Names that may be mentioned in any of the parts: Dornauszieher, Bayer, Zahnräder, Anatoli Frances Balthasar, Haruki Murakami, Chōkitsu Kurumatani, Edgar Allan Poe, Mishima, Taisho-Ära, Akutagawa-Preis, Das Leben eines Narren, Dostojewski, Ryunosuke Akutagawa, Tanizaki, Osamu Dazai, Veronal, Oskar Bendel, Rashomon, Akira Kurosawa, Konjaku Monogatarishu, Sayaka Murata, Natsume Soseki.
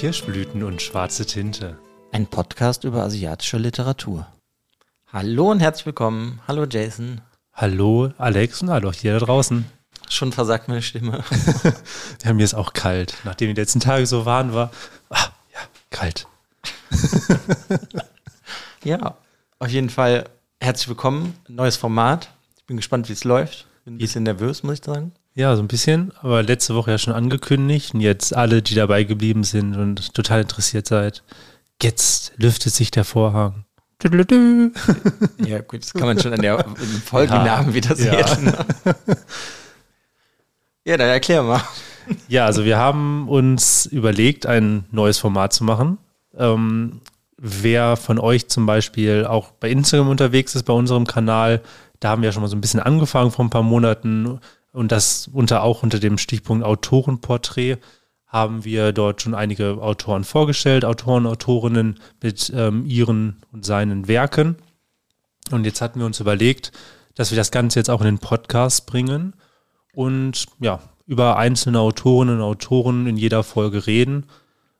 Kirschblüten und schwarze Tinte. Ein Podcast über asiatische Literatur. Hallo und herzlich willkommen. Hallo Jason. Hallo Alex und hallo auch hier da draußen. Schon versagt meine Stimme. Ja, mir ist auch kalt. Nachdem die letzten Tage so warm war. Ah, ja, kalt. Ja, auf jeden Fall herzlich willkommen. Neues Format. Ich bin gespannt, wie es läuft. Bin ein bisschen nervös, muss ich sagen. Ja, so ein bisschen, aber letzte Woche ja schon angekündigt und jetzt alle, die dabei geblieben sind und total interessiert seid, jetzt lüftet sich der Vorhang. Ja gut, das kann man schon an der Folgennamen wieder sehen. Ja, dann erklär mal. Ja, also wir haben uns überlegt, ein neues Format zu machen. Wer von euch zum Beispiel auch bei Instagram unterwegs ist, bei unserem Kanal, da haben wir ja schon mal so ein bisschen angefangen vor ein paar Monaten. Und das unter dem Stichpunkt Autorenporträt haben wir dort schon einige Autoren vorgestellt, Autoren, Autorinnen mit ihren und seinen Werken. Und jetzt hatten wir uns überlegt, dass wir das Ganze jetzt auch in den Podcast bringen und ja, über einzelne Autorinnen und Autoren in jeder Folge reden,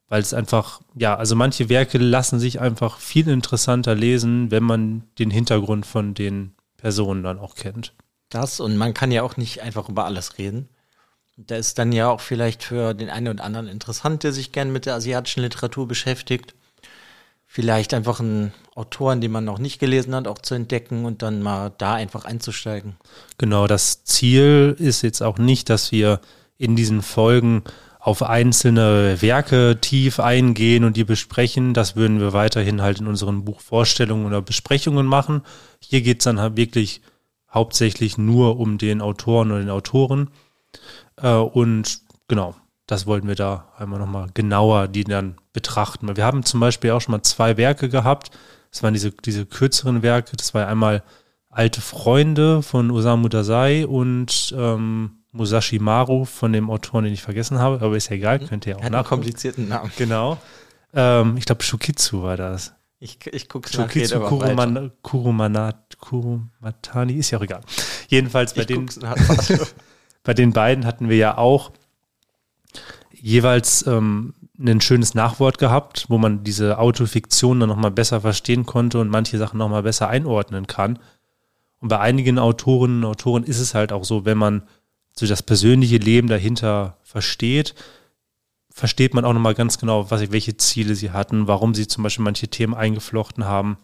weil es einfach, ja, also manche Werke lassen sich einfach viel interessanter lesen, wenn man den Hintergrund von den Personen dann auch kennt. Das, und man kann ja auch nicht einfach über alles reden. Da ist dann ja auch vielleicht für den einen oder anderen interessant, der sich gern mit der asiatischen Literatur beschäftigt, vielleicht einfach einen Autoren, den man noch nicht gelesen hat, auch zu entdecken und dann mal da einfach einzusteigen. Genau, das Ziel ist jetzt auch nicht, dass wir in diesen Folgen auf einzelne Werke tief eingehen und die besprechen. Das würden wir weiterhin halt in unseren Buchvorstellungen oder Besprechungen machen. Hier geht es dann halt wirklich hauptsächlich nur um den Autoren oder den Autoren. Und genau, das wollten wir da einmal nochmal genauer die dann betrachten. Wir haben zum Beispiel auch schon mal zwei Werke gehabt. Das waren diese kürzeren Werke. Das war einmal Alte Freunde von Osamu Dazai und Musashi Maru von dem Autoren, den ich vergessen habe. Aber ist ja egal, könnt ihr ja auch nachgucken. Einen komplizierten Namen. Genau. Ich glaube, Chōkitsu war das. Ich gucke es nach, geht aber weiter. Kurumatani, ist ja auch egal. Jedenfalls bei den beiden hatten wir ja auch jeweils ein schönes Nachwort gehabt, wo man diese Autofiktion dann nochmal besser verstehen konnte und manche Sachen nochmal besser einordnen kann. Und bei einigen Autorinnen und Autoren ist es halt auch so, wenn man so das persönliche Leben dahinter versteht man auch nochmal ganz genau, welche Ziele sie hatten, warum sie zum Beispiel manche Themen eingeflochten haben.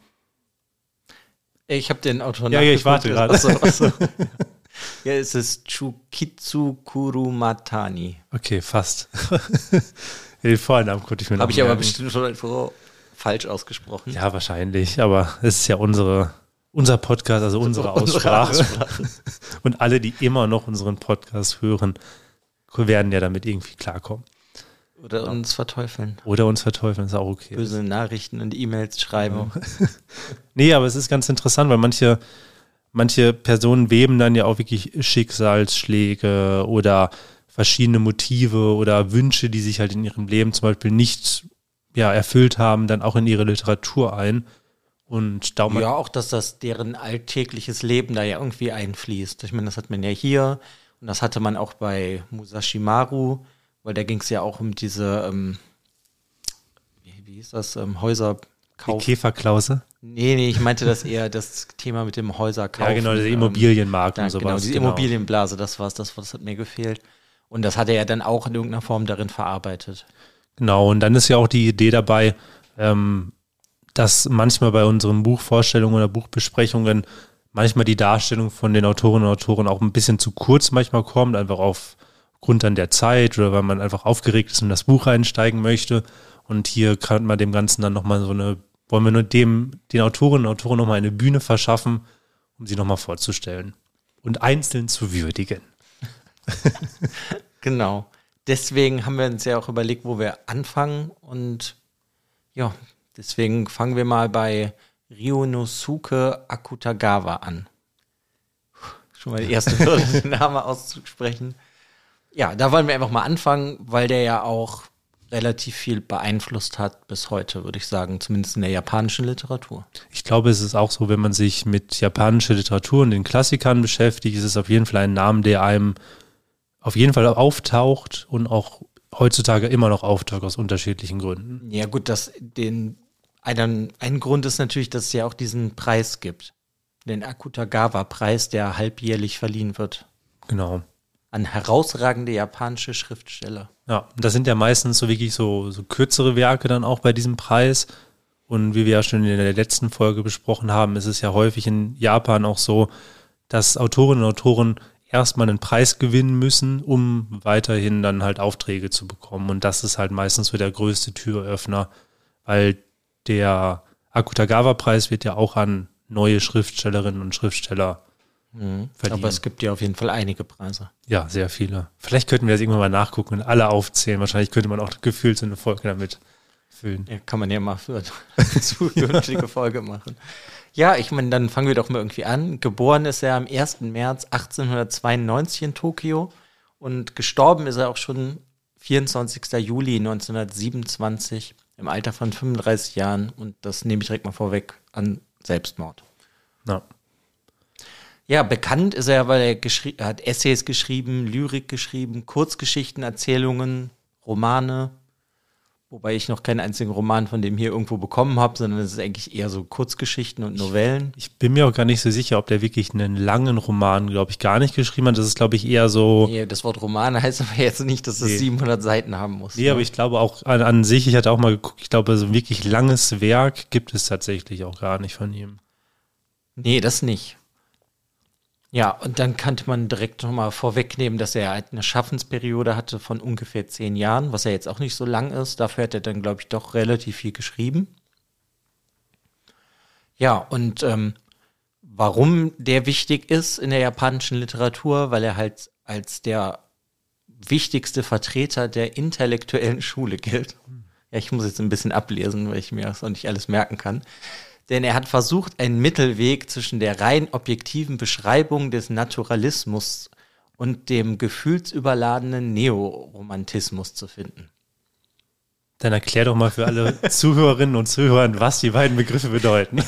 Ich habe den Autor nachgeguckt. Ja, ich warte gerade. Achso. Ja, es ist Chōkitsu Kurumatani. Okay, fast. Den Vornamen konnte ich mir noch Habe ich aber bestimmt schon so falsch ausgesprochen. Ja, wahrscheinlich, aber es ist ja unser Podcast, also unsere Aussprache. Und alle, die immer noch unseren Podcast hören, werden ja damit irgendwie klarkommen. Oder uns verteufeln. Ist auch okay. Böse Nachrichten und E-Mails schreiben. Ja. Nee, aber es ist ganz interessant, weil manche Personen weben dann ja auch wirklich Schicksalsschläge oder verschiedene Motive oder Wünsche, die sich halt in ihrem Leben zum Beispiel nicht erfüllt haben, dann auch in ihre Literatur ein. Und ja, auch, dass das deren alltägliches Leben da ja irgendwie einfließt. Ich meine, das hat man ja hier und das hatte man auch bei Musashi Maru. Weil da ging es ja auch um diese, wie hieß das, Häuserkauf. Die Käferklause? Nee, ich meinte das eher das Thema mit dem Häuserkauf. Ja, genau, der Immobilienmarkt und sowas. Genau, diese Immobilienblase, das hat mir gefehlt. Und das hat er ja dann auch in irgendeiner Form darin verarbeitet. Genau, und dann ist ja auch die Idee dabei, dass manchmal bei unseren Buchvorstellungen oder Buchbesprechungen manchmal die Darstellung von den Autorinnen und Autoren auch ein bisschen zu kurz manchmal kommt, einfach aufgrund dann der Zeit oder weil man einfach aufgeregt ist und das Buch einsteigen möchte. Und hier kann man dem Ganzen dann nochmal wollen wir nur den Autorinnen und Autoren nochmal eine Bühne verschaffen, um sie nochmal vorzustellen und einzeln zu würdigen. Genau. Deswegen haben wir uns ja auch überlegt, wo wir anfangen. Und ja, deswegen fangen wir mal bei Ryunosuke Akutagawa an. Schon mal die erste Hürde, den Namen auszusprechen. Ja, da wollen wir einfach mal anfangen, weil der ja auch relativ viel beeinflusst hat bis heute, würde ich sagen, zumindest in der japanischen Literatur. Ich glaube, es ist auch so, wenn man sich mit japanischer Literatur und den Klassikern beschäftigt, ist es auf jeden Fall ein Name, der einem auf jeden Fall auftaucht und auch heutzutage immer noch auftaucht aus unterschiedlichen Gründen. Ja gut, ein Grund ist natürlich, dass es ja auch diesen Preis gibt. Den Akutagawa-Preis, der halbjährlich verliehen wird. Genau. An herausragende japanische Schriftsteller. Ja, das sind ja meistens so wirklich so kürzere Werke dann auch bei diesem Preis. Und wie wir ja schon in der letzten Folge besprochen haben, ist es ja häufig in Japan auch so, dass Autorinnen und Autoren erstmal einen Preis gewinnen müssen, um weiterhin dann halt Aufträge zu bekommen. Und das ist halt meistens so der größte Türöffner, weil der Akutagawa-Preis wird ja auch an neue Schriftstellerinnen und Schriftsteller verliehen. Aber es gibt ja auf jeden Fall einige Preise. Ja, sehr viele. Vielleicht könnten wir das irgendwann mal nachgucken und alle aufzählen. Wahrscheinlich könnte man auch gefühlt so eine Folge damit füllen. Ja, kann man ja mal für eine zukünftige Folge machen. Ja, ich meine, dann fangen wir doch mal irgendwie an. Geboren ist er am 1. März 1892 in Tokio und gestorben ist er auch schon 24. Juli 1927 im Alter von 35 Jahren. Und das nehme ich direkt mal vorweg an Selbstmord. Ja. Ja, bekannt ist er, weil er hat Essays geschrieben, Lyrik geschrieben, Kurzgeschichten, Erzählungen, Romane. Wobei ich noch keinen einzigen Roman von dem hier irgendwo bekommen habe, sondern es ist eigentlich eher so Kurzgeschichten und Novellen. Ich bin mir auch gar nicht so sicher, ob der wirklich einen langen Roman, glaube ich, gar nicht geschrieben hat. Das ist, glaube ich, eher so... Nee, das Wort Roman heißt aber jetzt nicht, dass es 700 Seiten haben muss. Nee, ne? Aber ich glaube auch an sich, ich hatte auch mal geguckt, ich glaube, so ein wirklich langes Werk gibt es tatsächlich auch gar nicht von ihm. Nee, das nicht. Ja, und dann kann man direkt nochmal vorwegnehmen, dass er halt eine Schaffensperiode hatte von ungefähr 10 Jahren, was ja jetzt auch nicht so lang ist. Dafür hat er dann, glaube ich, doch relativ viel geschrieben. Ja, und warum der wichtig ist in der japanischen Literatur, weil er halt als der wichtigste Vertreter der intellektuellen Schule gilt. Ja, ich muss jetzt ein bisschen ablesen, weil ich mir das auch nicht alles merken kann. Denn er hat versucht, einen Mittelweg zwischen der rein objektiven Beschreibung des Naturalismus und dem gefühlsüberladenen Neoromantismus zu finden. Dann erklär doch mal für alle Zuhörerinnen und Zuhörer, was die beiden Begriffe bedeuten. Ja.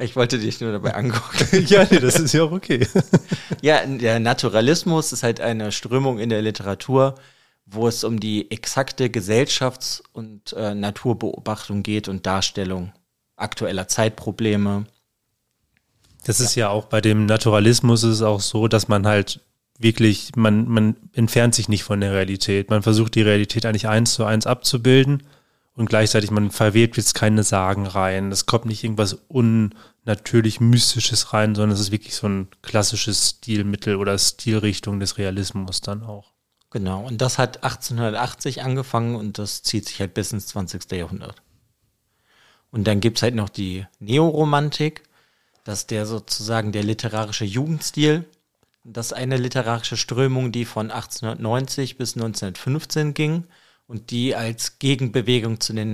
Ich wollte dich nur dabei angucken. Ja, nee, das ist ja auch okay. Ja, der Naturalismus ist halt eine Strömung in der Literatur, wo es um die exakte Gesellschafts- und Naturbeobachtung geht und Darstellung aktueller Zeitprobleme. Das ist ja auch bei dem Naturalismus ist es auch so, dass man halt wirklich, man entfernt sich nicht von der Realität. Man versucht die Realität eigentlich 1:1 abzubilden und gleichzeitig man verwebt jetzt keine Sagen rein. Es kommt nicht irgendwas unnatürlich Mystisches rein, sondern es ist wirklich so ein klassisches Stilmittel oder Stilrichtung des Realismus dann auch. Genau, und das hat 1880 angefangen und das zieht sich halt bis ins 20. Jahrhundert. Und dann gibt's halt noch die Neoromantik, das ist der sozusagen der literarische Jugendstil. Das ist eine literarische Strömung, die von 1890 bis 1915 ging und die als Gegenbewegung zu dem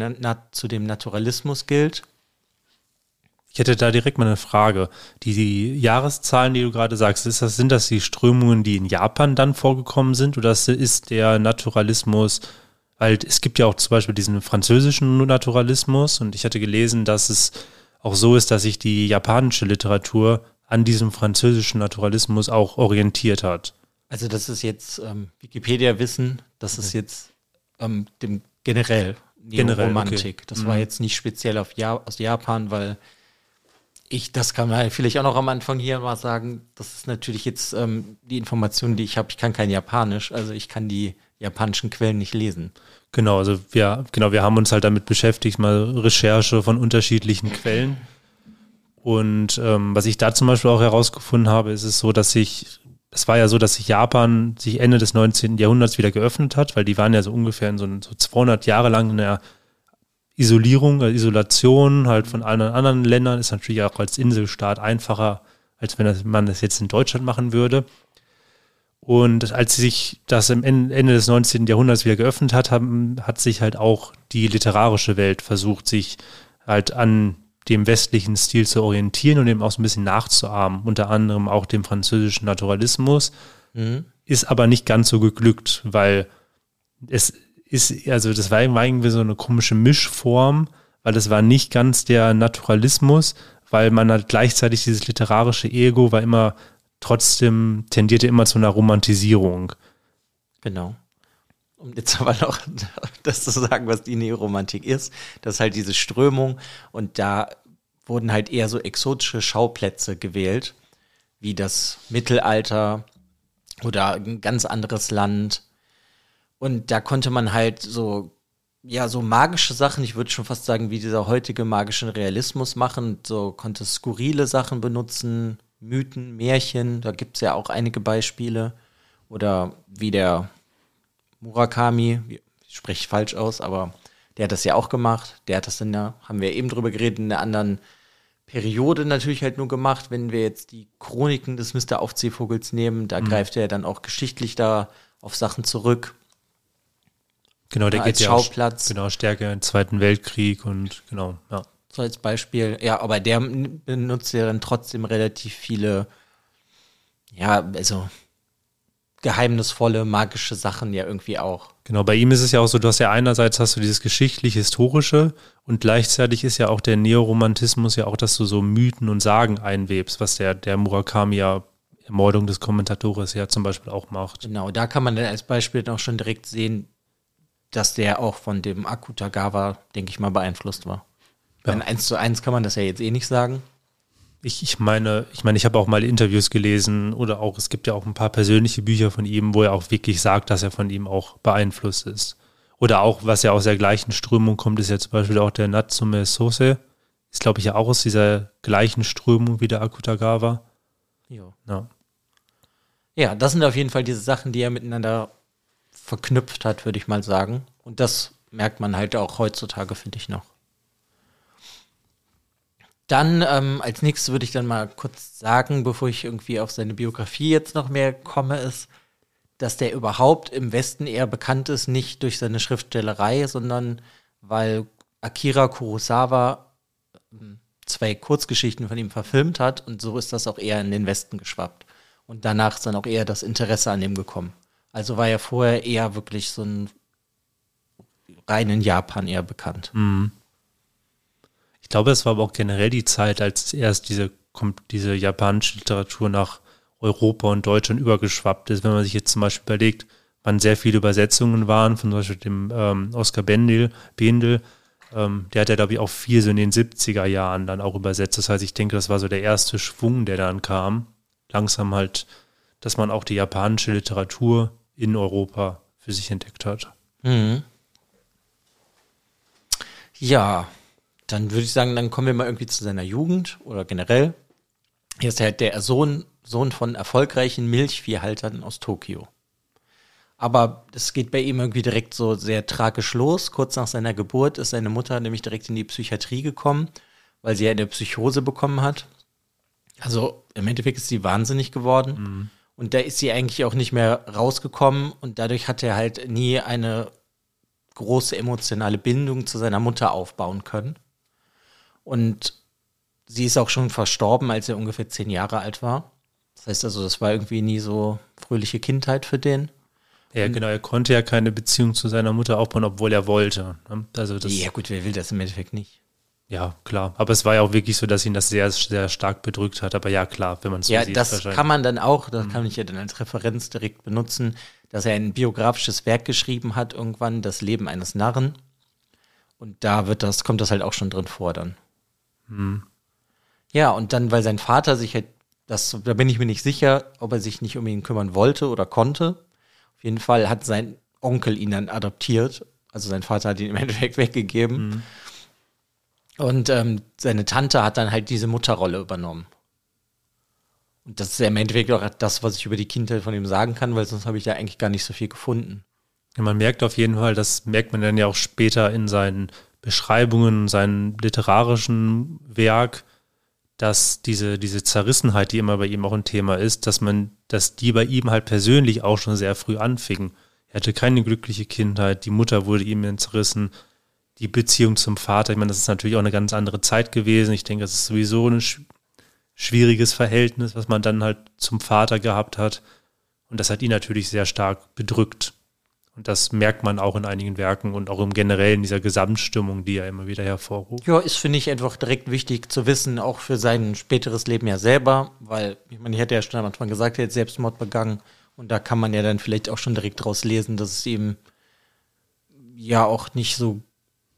Naturalismus gilt. Ich hätte da direkt mal eine Frage. Die Jahreszahlen, die du gerade sagst, sind das die Strömungen, die in Japan dann vorgekommen sind? Oder ist der Naturalismus, weil es gibt ja auch zum Beispiel diesen französischen Naturalismus und ich hatte gelesen, dass es auch so ist, dass sich die japanische Literatur an diesem französischen Naturalismus auch orientiert hat. Also das ist jetzt Wikipedia-Wissen, das ist jetzt dem generell Romantik. Okay. Das war jetzt nicht speziell aus Japan, weil... Das kann man vielleicht auch noch am Anfang hier mal sagen, das ist natürlich jetzt die Information, die ich habe, ich kann kein Japanisch, also ich kann die japanischen Quellen nicht lesen. Genau, also wir haben uns halt damit beschäftigt, mal Recherche von unterschiedlichen Quellen. Und was ich da zum Beispiel auch herausgefunden habe, ist es so, dass sich Japan sich Ende des 19. Jahrhunderts wieder geöffnet hat, weil die waren ja so ungefähr in so 200 Jahre lang in der Isolation halt von allen anderen Ländern, ist natürlich auch als Inselstaat einfacher, als wenn man das jetzt in Deutschland machen würde. Und als sich das am Ende des 19. Jahrhunderts wieder geöffnet hat, hat sich halt auch die literarische Welt versucht, sich halt an dem westlichen Stil zu orientieren und eben auch so ein bisschen nachzuahmen, unter anderem auch dem französischen Naturalismus, ist aber nicht ganz so geglückt, weil das war irgendwie so eine komische Mischform, weil das war nicht ganz der Naturalismus, weil man halt gleichzeitig dieses literarische Ego trotzdem tendierte immer zu einer Romantisierung. Genau. um jetzt aber noch das zu sagen, was die Neoromantik ist, das ist halt diese Strömung und da wurden halt eher so exotische Schauplätze gewählt, wie das Mittelalter oder ein ganz anderes Land. Und da konnte man halt so, ja, so magische Sachen, ich würde schon fast sagen, wie dieser heutige magische Realismus machen, so konnte skurrile Sachen benutzen, Mythen, Märchen, da gibt es ja auch einige Beispiele. Oder wie der Murakami, ich spreche falsch aus, aber der hat das ja auch gemacht, der hat das dann ja, haben wir eben drüber geredet, in einer anderen Periode natürlich halt nur gemacht, wenn wir jetzt die Chroniken des Mr. Aufziehvogels nehmen, da greift er dann auch geschichtlich da auf Sachen zurück. Genau, der geht ja auch genau, stärker im Zweiten Weltkrieg und genau, ja. So als Beispiel, ja, aber der benutzt ja dann trotzdem relativ viele, ja, also geheimnisvolle, magische Sachen ja irgendwie auch. Genau, bei ihm ist es ja auch so, du hast ja einerseits hast du dieses geschichtlich-historische und gleichzeitig ist ja auch der Neoromantismus ja auch, dass du so Mythen und Sagen einwebst, was der Murakami ja Ermordung des Kommentatores ja zum Beispiel auch macht. Genau, da kann man dann als Beispiel dann auch schon direkt sehen, dass der auch von dem Akutagawa, denke ich mal, beeinflusst war. Ja. Denn 1:1 kann man das ja jetzt eh nicht sagen. Ich meine, ich habe auch mal Interviews gelesen oder auch, es gibt ja auch ein paar persönliche Bücher von ihm, wo er auch wirklich sagt, dass er von ihm auch beeinflusst ist. Oder auch, was ja aus der gleichen Strömung kommt, ist ja zum Beispiel auch der Natsume Soseki. Ist, glaube ich, ja auch aus dieser gleichen Strömung wie der Akutagawa. Jo. Ja. Ja, das sind auf jeden Fall diese Sachen, die er miteinander verknüpft hat, würde ich mal sagen. Und das merkt man halt auch heutzutage, finde ich noch. Dann als nächstes würde ich dann mal kurz sagen, bevor ich irgendwie auf seine Biografie jetzt noch mehr komme, ist, dass der überhaupt im Westen eher bekannt ist, nicht durch seine Schriftstellerei, sondern weil Akira Kurosawa 2 Kurzgeschichten von ihm verfilmt hat und so ist das auch eher in den Westen geschwappt. Und danach ist dann auch eher das Interesse an ihm gekommen. Also war er vorher eher wirklich so ein rein in Japan eher bekannt. Mhm. Ich glaube, es war aber auch generell die Zeit, als erst diese japanische Literatur nach Europa und Deutschland übergeschwappt ist. Wenn man sich jetzt zum Beispiel überlegt, wann sehr viele Übersetzungen waren, von zum Beispiel dem Oskar Bendel, der hat ja, glaube ich, auch viel so in den 70er Jahren dann auch übersetzt. Das heißt, ich denke, das war so der erste Schwung, der dann kam. Langsam halt, dass man auch die japanische Literatur in Europa für sich entdeckt hat. Mhm. Ja, dann würde ich sagen, dann kommen wir mal irgendwie zu seiner Jugend oder generell. Hier ist halt der Sohn von erfolgreichen Milchviehhaltern aus Tokio. Aber es geht bei ihm irgendwie direkt so sehr tragisch los. Kurz nach seiner Geburt ist seine Mutter nämlich direkt in die Psychiatrie gekommen, weil sie ja eine Psychose bekommen hat. Also im Endeffekt ist sie wahnsinnig geworden. Mhm. Und da ist sie eigentlich auch nicht mehr rausgekommen. Und dadurch hat er halt nie eine große emotionale Bindung zu seiner Mutter aufbauen können. Und sie ist auch schon verstorben, als er ungefähr 10 Jahre alt war. Das heißt also, das war irgendwie nie so fröhliche Kindheit für den. Ja, und genau, er konnte ja keine Beziehung zu seiner Mutter aufbauen, obwohl er wollte. Also das, ja gut, wer will das im Endeffekt nicht? Ja, klar. Aber es war ja auch wirklich so, dass ihn das sehr, sehr stark bedrückt hat. Aber ja, klar, wenn man es so sieht. Ja, das kann man dann auch, das kann ich ja dann als Referenz direkt benutzen, dass er ein biografisches Werk geschrieben hat irgendwann, Das Leben eines Narren. Und da kommt das halt auch schon drin vor dann. Mhm. Ja, und dann, weil sein Vater sich halt, da bin ich mir nicht sicher, ob er sich nicht um ihn kümmern wollte oder konnte. Auf jeden Fall hat sein Onkel ihn dann adoptiert. Also sein Vater hat ihn im Endeffekt weggegeben. Mhm. Und seine Tante hat dann halt diese Mutterrolle übernommen. Und das ist ja im Endeffekt auch das, was ich über die Kindheit von ihm sagen kann, weil sonst habe ich da eigentlich gar nicht so viel gefunden. Ja, man merkt auf jeden Fall, das merkt man dann ja auch später in seinen Beschreibungen, seinem literarischen Werk, dass diese Zerrissenheit, die immer bei ihm auch ein Thema ist, dass die bei ihm halt persönlich auch schon sehr früh anfingen. Er hatte keine glückliche Kindheit, die Mutter wurde ihm entrissen, die Beziehung zum Vater, ich meine, das ist natürlich auch eine ganz andere Zeit gewesen. Ich denke, das ist sowieso ein schwieriges Verhältnis, was man dann halt zum Vater gehabt hat. Und das hat ihn natürlich sehr stark bedrückt. Und das merkt man auch in einigen Werken und auch im Generellen dieser Gesamtstimmung, die er immer wieder hervorruft. Ja, ist, finde ich, einfach direkt wichtig zu wissen, auch für sein späteres Leben ja selber. Weil, ich meine, ich hatte ja schon am Anfang gesagt, er hat Selbstmord begangen. Und da kann man ja dann vielleicht auch schon direkt draus lesen, dass es ihm ja auch nicht so,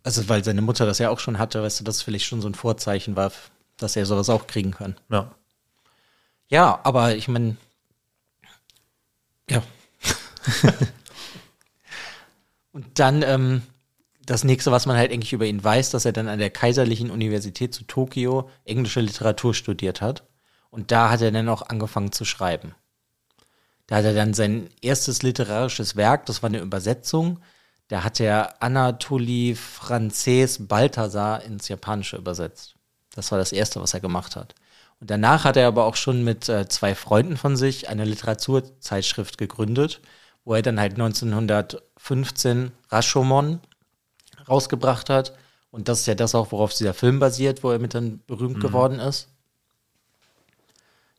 also weil seine Mutter das ja auch schon hatte, weißt du, dass vielleicht schon so ein Vorzeichen war, dass er sowas auch kriegen kann. Ja. Ja, aber ich meine, ja. Und dann das nächste, was man halt eigentlich über ihn weiß, dass er dann an der Kaiserlichen Universität zu Tokio englische Literatur studiert hat. Und da hat er dann auch angefangen zu schreiben. Da hat er dann sein erstes literarisches Werk, das war eine Übersetzung, da hat er Anatoli Frances Balthasar ins Japanische übersetzt. Das war das Erste, was er gemacht hat. Und danach hat er aber auch schon mit 2 Freunden von sich eine Literaturzeitschrift gegründet, wo er dann halt 1915 Rashomon rausgebracht hat. Und das ist ja das auch, worauf dieser Film basiert, wo er mit dann berühmt geworden ist.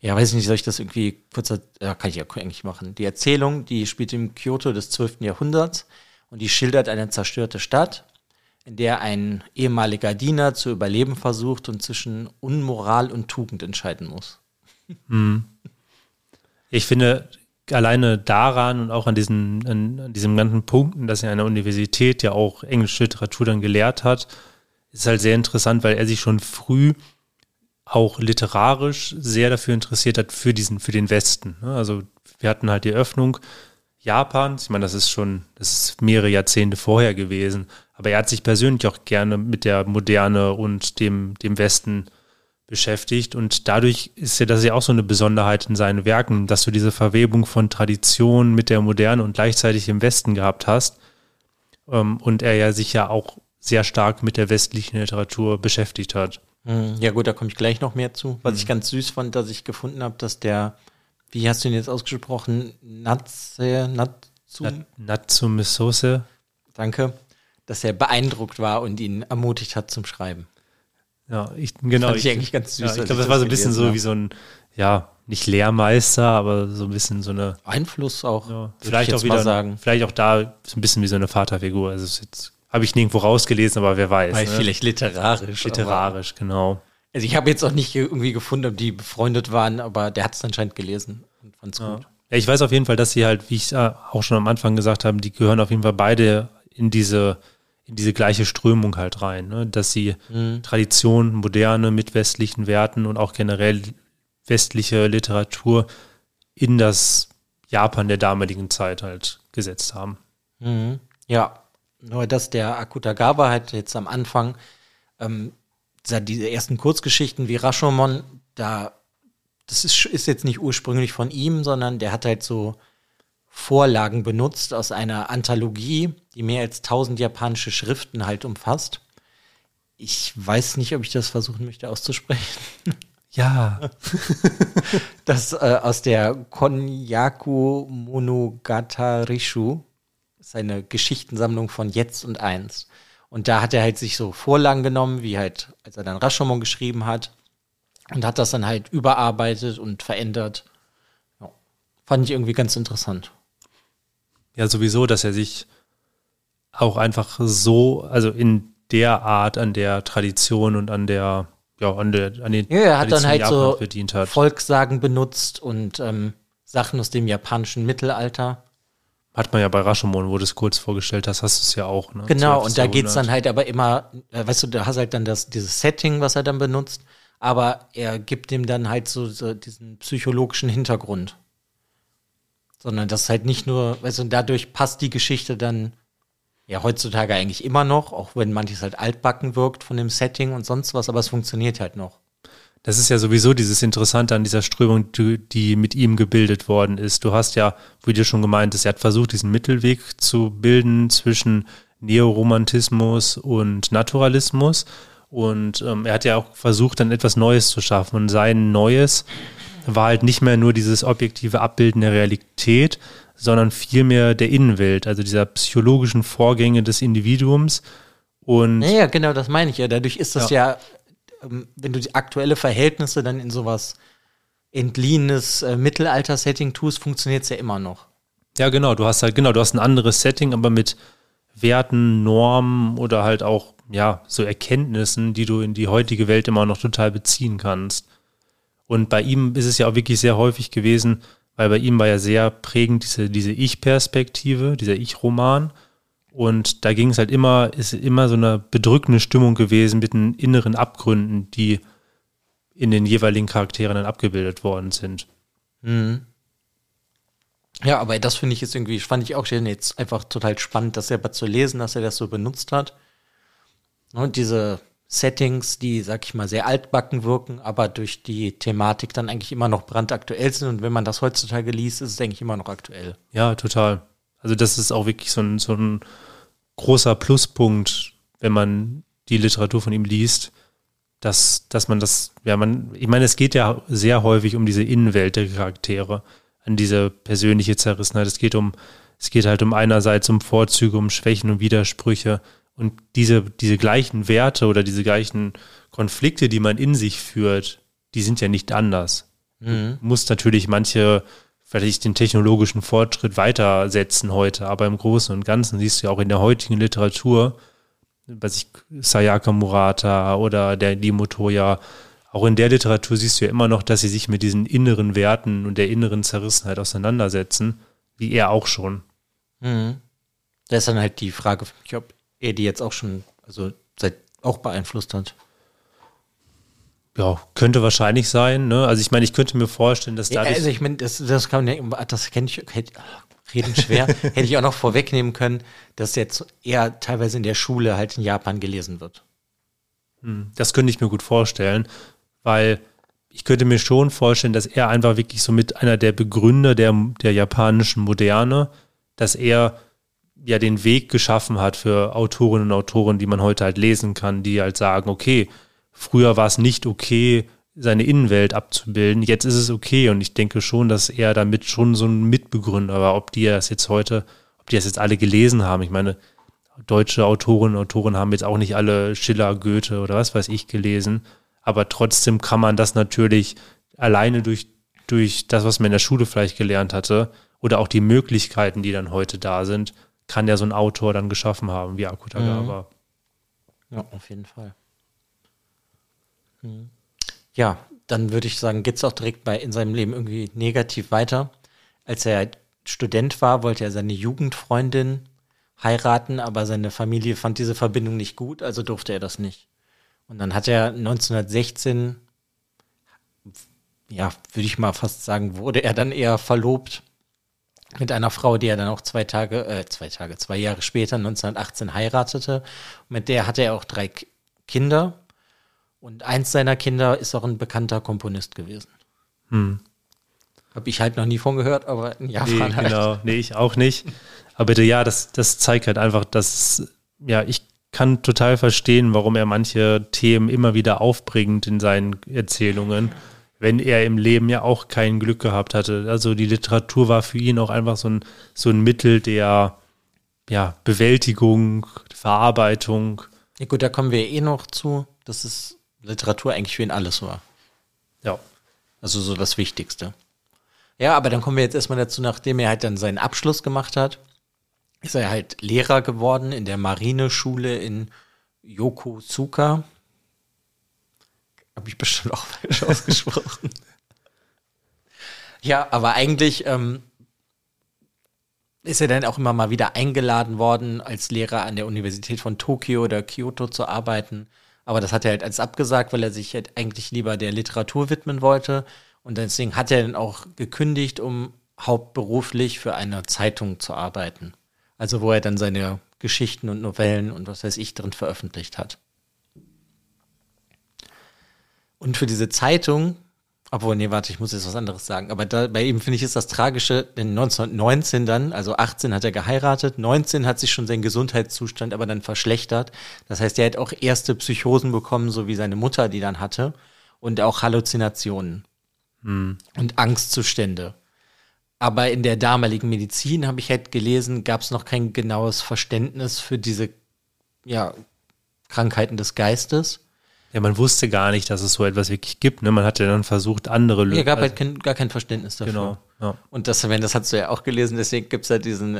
Ja, weiß ich nicht, soll ich das irgendwie kann ich ja eigentlich machen. Die Erzählung, die spielt im Kyoto des 12. Jahrhunderts und die schildert eine zerstörte Stadt, in der ein ehemaliger Diener zu überleben versucht und zwischen Unmoral und Tugend entscheiden muss. Hm. Ich finde, alleine daran und auch an diesem ganzen Punkten, dass er an der Universität ja auch englische Literatur dann gelehrt hat, ist halt sehr interessant, weil er sich schon früh auch literarisch sehr dafür interessiert hat, für den Westen. Also wir hatten halt die Eröffnung Japans, ich meine, das ist mehrere Jahrzehnte vorher gewesen, aber er hat sich persönlich auch gerne mit der Moderne und dem Westen beschäftigt und dadurch ist ja das ja auch so eine Besonderheit in seinen Werken, dass du diese Verwebung von Tradition mit der Moderne und gleichzeitig dem Westen gehabt hast und er ja sich ja auch sehr stark mit der westlichen Literatur beschäftigt hat. Ja gut, da komme ich gleich noch mehr zu. Was ich ganz süß fand, dass ich gefunden habe, dass der, wie hast du ihn jetzt ausgesprochen, Natsume Soseki. Danke, dass er beeindruckt war und ihn ermutigt hat zum Schreiben. Ja, genau. Das fand ich eigentlich ganz süß. Ja, ich glaube, das war so ein bisschen so wie so ein, ja, nicht Lehrmeister, aber so ein bisschen so eine Einfluss auch. Ja, vielleicht auch wieder sagen. Vielleicht auch da so ein bisschen wie so eine Vaterfigur. Also ist jetzt habe ich nirgendwo rausgelesen, aber wer weiß. Vielleicht literarisch. Literarisch, genau. Also ich habe jetzt auch nicht irgendwie gefunden, ob die befreundet waren, aber der hat es anscheinend gelesen und fand es gut. Ja, ich weiß auf jeden Fall, dass sie halt, wie ich auch schon am Anfang gesagt habe, die gehören auf jeden Fall beide in diese gleiche Strömung halt rein. Ne? Dass sie Tradition, Moderne mit westlichen Werten und auch generell westliche Literatur in das Japan der damaligen Zeit halt gesetzt haben. Mhm. Ja. Nur, dass der Akutagawa halt jetzt am Anfang diese ersten Kurzgeschichten wie Rashomon, das ist jetzt nicht ursprünglich von ihm, sondern der hat halt so Vorlagen benutzt aus einer Anthologie, die mehr als 1000 japanische Schriften halt umfasst. Ich weiß nicht, ob ich das versuchen möchte auszusprechen. Ja. Das aus der Konjaku Monogatarishu. Seine Geschichtensammlung von Jetzt und Einst. Und da hat er halt sich so Vorlagen genommen, wie halt, als er dann Rashomon geschrieben hat und hat das dann halt überarbeitet und verändert. Ja, fand ich irgendwie ganz interessant. Ja, sowieso, dass er sich auch einfach so, also in der Art an der Tradition und an den ja, er hat dann halt so Volkssagen benutzt und Sachen aus dem japanischen Mittelalter. Hat man ja bei Rashomon, wo du es kurz vorgestellt hast, hast du es ja auch. Ne? Genau, und da geht es dann halt aber immer, weißt du, da hast halt dann dieses Setting, was er dann benutzt, aber er gibt dem dann halt so diesen psychologischen Hintergrund. Sondern das ist halt nicht nur, weißt du, und dadurch passt die Geschichte dann ja heutzutage eigentlich immer noch, auch wenn manches halt altbacken wirkt von dem Setting und sonst was, aber es funktioniert halt noch. Das ist ja sowieso dieses Interessante an dieser Strömung, die mit ihm gebildet worden ist. Du hast ja, wie du schon gemeint hast, er hat versucht, diesen Mittelweg zu bilden zwischen Neoromantismus und Naturalismus. Und er hat ja auch versucht, dann etwas Neues zu schaffen. Und sein Neues war halt nicht mehr nur dieses objektive Abbilden der Realität, sondern vielmehr der Innenwelt, also dieser psychologischen Vorgänge des Individuums. Und ja, genau, das meine ich ja. Dadurch ist das ja wenn du die aktuelle Verhältnisse dann in sowas entliehenes Mittelalter-Setting tust, funktioniert es ja immer noch. Ja, genau, du hast ein anderes Setting, aber mit Werten, Normen oder halt auch, ja, so Erkenntnissen, die du in die heutige Welt immer noch total beziehen kannst. Und bei ihm ist es ja auch wirklich sehr häufig gewesen, weil bei ihm war ja sehr prägend diese Ich-Perspektive, dieser Ich-Roman Und da ging es halt immer, ist immer so eine bedrückende Stimmung gewesen mit den inneren Abgründen, die in den jeweiligen Charakteren dann abgebildet worden sind. Mhm. Ja, aber das finde ich jetzt irgendwie, fand ich auch jetzt einfach total spannend, das selber zu lesen, dass er das so benutzt hat. Und diese Settings, die, sag ich mal, sehr altbacken wirken, aber durch die Thematik dann eigentlich immer noch brandaktuell sind. Und wenn man das heutzutage liest, ist es eigentlich immer noch aktuell. Ja, total. Also das ist auch wirklich so ein großer Pluspunkt, wenn man die Literatur von ihm liest, dass man das, ja, ich meine, es geht ja sehr häufig um diese Innenwelt der Charaktere, an diese persönliche Zerrissenheit. Es geht halt um einerseits um Vorzüge, um Schwächen, um Widersprüche und diese gleichen Werte oder diese gleichen Konflikte, die man in sich führt, die sind ja nicht anders. Mhm. Du musst natürlich manche vielleicht den technologischen Fortschritt weitersetzen heute, aber im Großen und Ganzen siehst du ja auch in der heutigen Literatur, was ich Sayaka Murata oder die Motoya, auch in der Literatur siehst du ja immer noch, dass sie sich mit diesen inneren Werten und der inneren Zerrissenheit auseinandersetzen, wie er auch schon. Mhm. Da ist dann halt die Frage, ob er die jetzt auch schon, also auch beeinflusst hat. Ja, könnte wahrscheinlich sein, ne? Also ich meine, ich könnte mir vorstellen, dass dadurch... Also ich meine, das kann man ja, das kenne ich, reden schwer, hätte ich auch noch vorwegnehmen können, dass jetzt eher teilweise in der Schule halt in Japan gelesen wird. Das könnte ich mir gut vorstellen, weil ich könnte mir schon vorstellen, dass er einfach wirklich so mit einer der Begründer der japanischen Moderne, dass er ja den Weg geschaffen hat für Autorinnen und Autoren, die man heute halt lesen kann, die halt sagen, okay, früher war es nicht okay, seine Innenwelt abzubilden. Jetzt ist es okay und ich denke schon, dass er damit schon so ein Mitbegründer war, ob die das jetzt alle gelesen haben. Ich meine, deutsche Autorinnen und Autoren haben jetzt auch nicht alle Schiller, Goethe oder was weiß ich gelesen, aber trotzdem kann man das natürlich alleine durch das, was man in der Schule vielleicht gelernt hatte oder auch die Möglichkeiten, die dann heute da sind, kann ja so ein Autor dann geschaffen haben, wie Akutagawa. Mhm. Ja, auf jeden Fall. Ja, dann würde ich sagen, geht es auch direkt in seinem Leben irgendwie negativ weiter. Als er Student war, wollte er seine Jugendfreundin heiraten, aber seine Familie fand diese Verbindung nicht gut, also durfte er das nicht. Und dann hat er 1916, ja, würde ich mal fast sagen, wurde er dann eher verlobt mit einer Frau, die er dann auch 2 Jahre später, 1918, heiratete. Und mit der hatte er auch 3 Kinder. Und eins seiner Kinder ist auch ein bekannter Komponist gewesen. Hm. Habe ich halt noch nie von gehört, aber in Japan halt. Genau. Nee, ich auch nicht. Aber ja, das zeigt halt einfach, dass, ja, ich kann total verstehen, warum er manche Themen immer wieder aufbringt in seinen Erzählungen, wenn er im Leben ja auch kein Glück gehabt hatte. Also die Literatur war für ihn auch einfach so ein Mittel der, ja, Bewältigung, Verarbeitung. Ja gut, da kommen wir noch zu. Das ist Literatur eigentlich für ihn alles war. Ja. Also so das Wichtigste. Ja, aber dann kommen wir jetzt erstmal dazu, nachdem er halt dann seinen Abschluss gemacht hat, ist er halt Lehrer geworden in der Marineschule in Yokosuka. Habe ich bestimmt auch falsch ausgesprochen. Ja, aber eigentlich ist er dann auch immer mal wieder eingeladen worden, als Lehrer an der Universität von Tokio oder Kyoto zu arbeiten. Aber das hat er halt alles abgesagt, weil er sich halt eigentlich lieber der Literatur widmen wollte. Und deswegen hat er dann auch gekündigt, um hauptberuflich für eine Zeitung zu arbeiten. Also wo er dann seine Geschichten und Novellen und was weiß ich drin veröffentlicht hat. Und für diese Zeitung, ich muss jetzt was anderes sagen. Aber bei ihm finde ich ist das Tragische, denn 1919 dann, also 18 hat er geheiratet, 19 hat sich schon sein Gesundheitszustand aber dann verschlechtert. Das heißt, er hat auch erste Psychosen bekommen, so wie seine Mutter die dann hatte und auch Halluzinationen und Angstzustände. Aber in der damaligen Medizin, habe ich halt gelesen, gab es noch kein genaues Verständnis für diese, ja, Krankheiten des Geistes. Ja, man wusste gar nicht, dass es so etwas wirklich gibt. Ne? Man hat ja dann versucht, andere Lösungen. Ja, gab halt gar kein Verständnis dafür. Genau. Ja. Und das hast du ja auch gelesen, deswegen gibt es ja halt diesen,